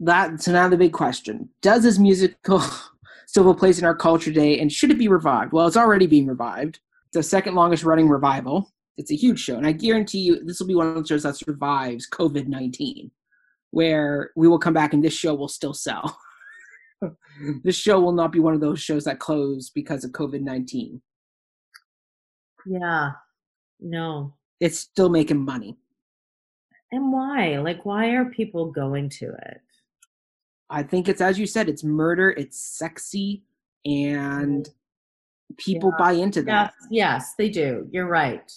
That so now the big question. Does this musical still have a place in our culture today, and should it be revived? Well, it's already being revived. It's the second longest running revival. It's a huge show, and I guarantee you this will be one of the shows that survives covid nineteen, where we will come back and this show will still sell. This show will not be one of those shows that close because of covid nineteen. Yeah, no. It's still making money. And why? Like, why are people going to it? I think it's, as you said, it's murder, it's sexy, and people yeah. buy into that. Yes, yes, they do. You're right.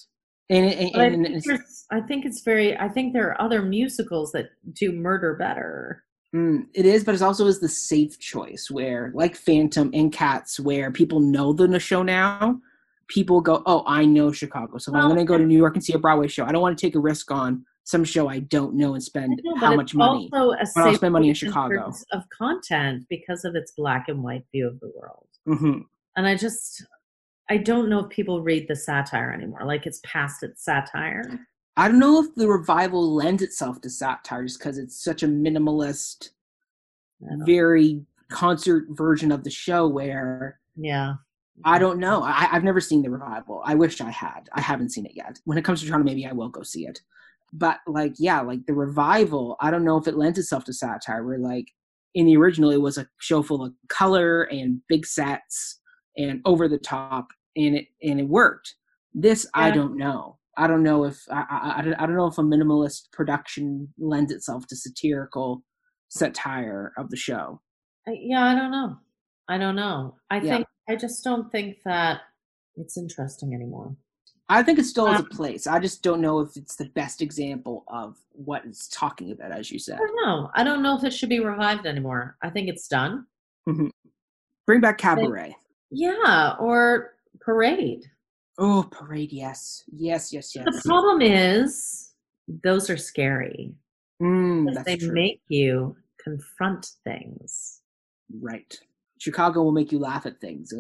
And, and, and, I, and think it's, I think it's very, I think there are other musicals that do murder better. Mm, it is, but it also is the safe choice where, like Phantom and Cats, where people know the show now. People go, oh, I know Chicago, so well, I'm going to go to New York and see a Broadway show. I don't want to take a risk on some show I don't know and spend know, how much money. Also a safe I'll spend money in Chicago of content because of its black and white view of the world. Mm-hmm. And I just, I don't know if people read the satire anymore. Like it's past its satire. I don't know if the revival lends itself to satire just because it's such a minimalist, very concert version of the show where yeah. I don't know. I, I've never seen the revival. I wish I had. I haven't seen it yet. When it comes to Toronto, maybe I will go see it. But like, yeah, like the revival, I don't know if it lends itself to satire. Where like in the original, it was a show full of color and big sets and over the top, and it and it worked. This yeah. I don't know. I don't know if I, I, I don't know if a minimalist production lends itself to satirical satire of the show. Yeah, I don't know. I don't know. I yeah. think. I just don't think that it's interesting anymore. I think it still has um, a place. I just don't know if it's the best example of what it's talking about, as you said. I don't know. I don't know if it should be revived anymore. I think it's done. Mm-hmm. Bring back Cabaret. But, yeah, or Parade. Oh, parade, yes. Yes, yes, yes. The problem is, those are scary. Mm, that's they true. Make you confront things. Right. Chicago will make you laugh at things.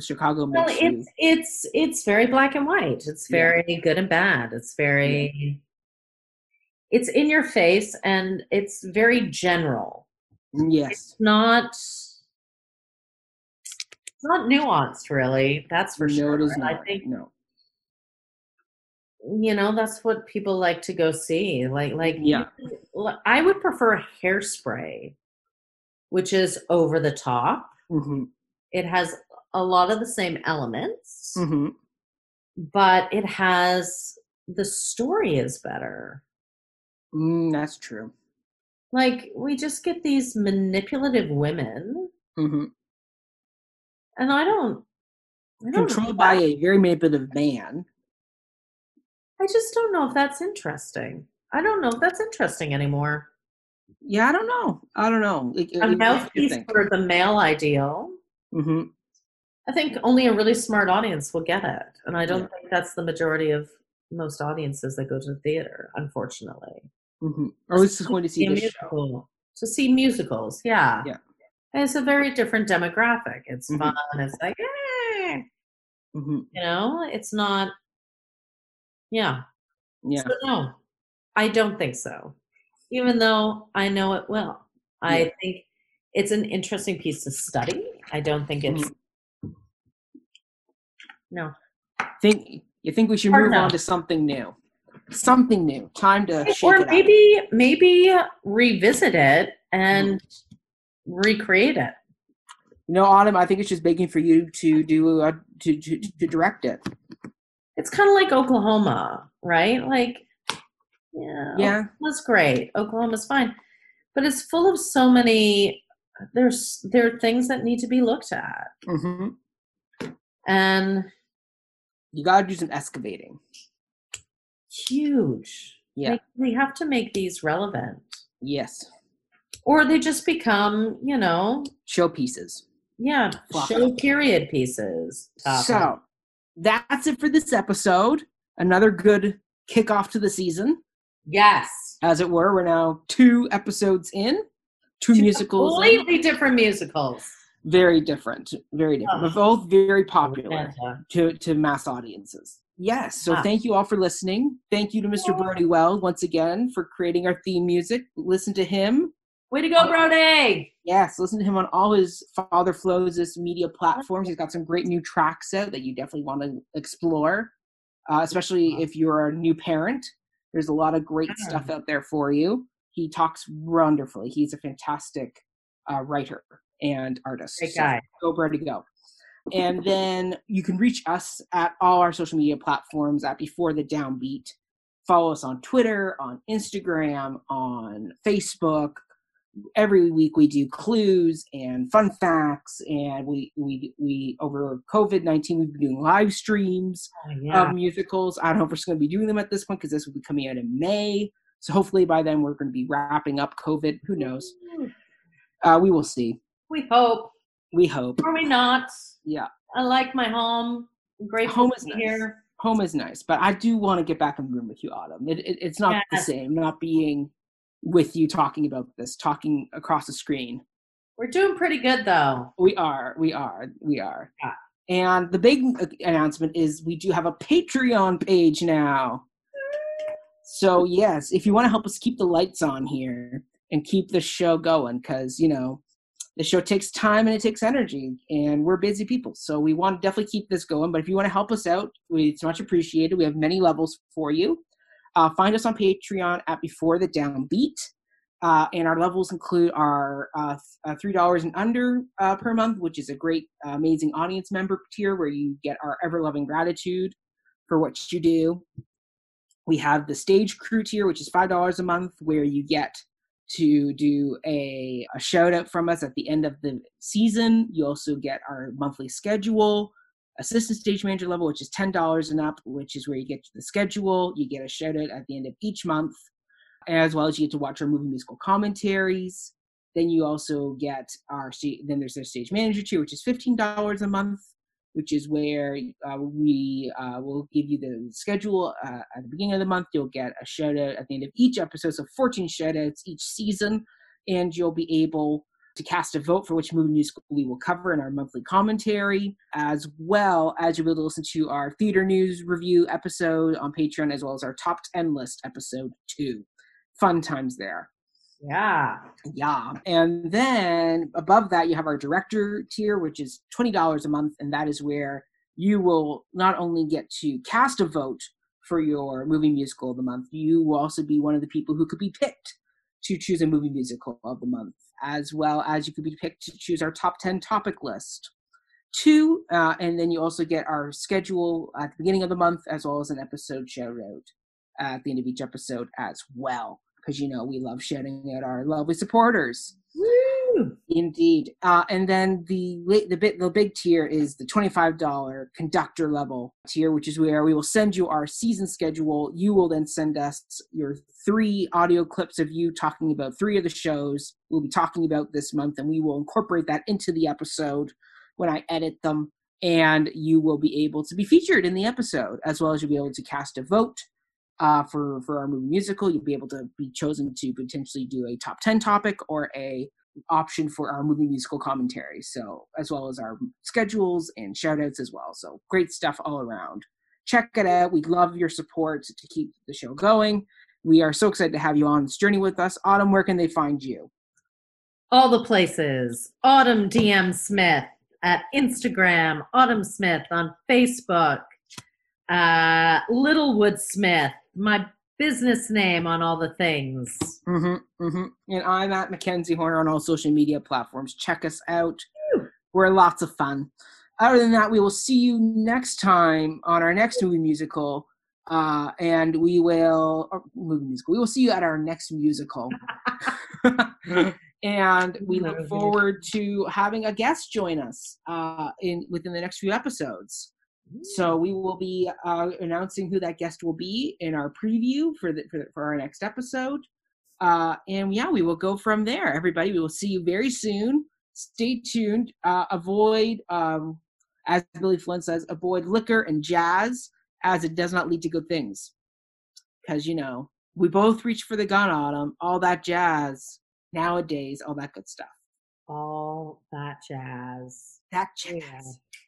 Chicago well, makes it's, you... It's, it's very black and white. It's very yeah. good and bad. It's very... Yeah. It's in your face, and it's very general. Yes. It's not... It's not nuanced, really. That's for no, sure. No, it is not. I think, no. You know, that's what people like to go see. Like, like, yeah. You, I would prefer Hairspray, which is over the top. Mm-hmm. It has a lot of the same elements, mm-hmm. but it has the story is better. Mm, that's true. Like, we just get these manipulative women. Mm-hmm. And I don't, I don't controlled by a very manipulative man. I just don't know if that's interesting. I don't know if that's interesting anymore. Yeah, I don't know. I don't know. It, a mouthpiece for the male ideal. Mm-hmm. I think only a really smart audience will get it, and I don't yeah. think that's the majority of most audiences that go to the theater, unfortunately. Mm-hmm. Or at least just going to see, see this musical, show. To see musicals. Yeah. Yeah. It's a very different demographic. It's mm-hmm. fun. It's like, eh. mm-hmm. you know, it's not. Yeah. Yeah. So no, I don't think so. Even though I know it will. Yeah. I think it's an interesting piece to study. I don't think it's. No. Think you think we should Hard move enough. on to something new. Something new. Time to shake or it maybe out. maybe revisit it and. Mm. Recreate it. You know, Autumn, I think it's just begging for you to do uh, to, to to direct it. It's kind of like Oklahoma, right? Like, yeah, yeah, Oklahoma's great. Oklahoma's fine, but it's full of so many. There's there are things that need to be looked at, mm-hmm. and you got to do some excavating. Huge, yeah. Like, we have to make these relevant. Yes. Or they just become, you know... show pieces. Yeah, Block show up. period pieces. Stop so, it. That's it for this episode. Another good kickoff to the season. Yes. As it were, we're now two episodes in. Two, two musicals. Completely in. different musicals. Very different. Very different. Oh. But both very popular oh, to, to mass audiences. Yes. So ah. thank you all for listening. Thank you to Mister Brody Well, once again, for creating our theme music. Listen to him. Way to go, Brody! Yes, listen to him on all his Father Flows' media platforms. He's got some great new tracks out that you definitely want to explore, uh, especially if you're a new parent. There's a lot of great stuff out there for you. He talks wonderfully. He's a fantastic uh, writer and artist. Great guy. So go, Brody, go. And then you can reach us at all our social media platforms at Before the Downbeat. Follow us on Twitter, on Instagram, on Facebook. Every week we do clues and fun facts, and we we we over COVID nineteen we've been doing live streams oh, yeah. of musicals. I don't know if we're still going to be doing them at this point because this will be coming out in May. So hopefully by then we're going to be wrapping up COVID. Who knows? Uh, we will see. We hope. We hope. Are we not? Yeah. I like my home. I'm grateful home is nice. Here. Home is nice, but I do want to get back in the room with you, Autumn. It, it it's not yes. the same. Not being. With you talking about this, talking across the screen. We're doing pretty good though. We are, we are, we are. Yeah. And the big announcement is we do have a Patreon page now. So yes, if you want to help us keep the lights on here and keep the show going, because you know, the show takes time and it takes energy and we're busy people. So we want to definitely keep this going, but if you want to help us out, it's much appreciated. We have many levels for you. Uh, find us on Patreon at Before the Downbeat, uh, and our levels include our uh, th- uh, three dollars and under uh, per month, which is a great, uh, amazing audience member tier where you get our ever-loving gratitude for what you do. We have the stage crew tier, which is five dollars a month, where you get to do a, a shout-out from us at the end of the season. You also get our monthly schedule. Assistant stage manager level, which is ten dollars and up, which is where you get to the schedule. You get a shout out at the end of each month, as well as you get to watch our movie musical commentaries. Then you also get our, then there's their stage manager tier, which is fifteen dollars a month, which is where uh, we uh, will give you the schedule uh, at the beginning of the month. You'll get a shout-out at the end of each episode, so fourteen shout-outs each season, and you'll be able to cast a vote for which movie news we will cover in our monthly commentary, as well as you'll be able to listen to our theater news review episode on Patreon, as well as our top ten list episode two. Fun times there. Yeah. Yeah. And then above that, you have our director tier, which is twenty dollars a month. And that is where you will not only get to cast a vote for your movie musical of the month, you will also be one of the people who could be picked to choose a movie musical of the month, as well as you could be picked to choose our top ten topic list. Two, uh, and then you also get our schedule at the beginning of the month, as well as an episode shout out at the end of each episode as well, because, you know, we love shouting out our lovely supporters. Woo! Indeed. Uh, and then the the bit the big tier is the twenty-five dollars conductor level tier, which is where we will send you our season schedule. You will then send us your three audio clips of you talking about three of the shows we'll be talking about this month, and we will incorporate that into the episode when I edit them, and you will be able to be featured in the episode, as well as you'll be able to cast a vote. Uh, for, for our movie musical, you'll be able to be chosen to potentially do a top ten topic or a option for our movie musical commentary. So, as well as our schedules and shout outs as well. So great stuff all around. Check it out. We love your support to keep the show going. We are so excited to have you on this journey with us. Autumn, where can they find you? All the places. Autumn D M Smith at Instagram, Autumn Smith on Facebook, uh, Littlewood Smith, my business name on all the things. Mm-hmm, mm-hmm. And I'm at Mackenzie Horner on all social media platforms. Check us out. Woo! We're lots of fun. Other than that, we will see you next time on our next movie musical. Uh, and we will, movie musical, we will see you at our next musical. And we look forward to having a guest join us uh, in within the next few episodes. So we will be uh, announcing who that guest will be in our preview for the, for, the, for our next episode. Uh, and yeah, we will go from there, everybody. We will see you very soon. Stay tuned. Uh, avoid, um, as Billy Flynn says, avoid liquor and jazz, as it does not lead to good things. Because, you know, we both reach for the gun, Autumn. All that jazz. Nowadays, all that good stuff. All that jazz. That jazz. Yeah.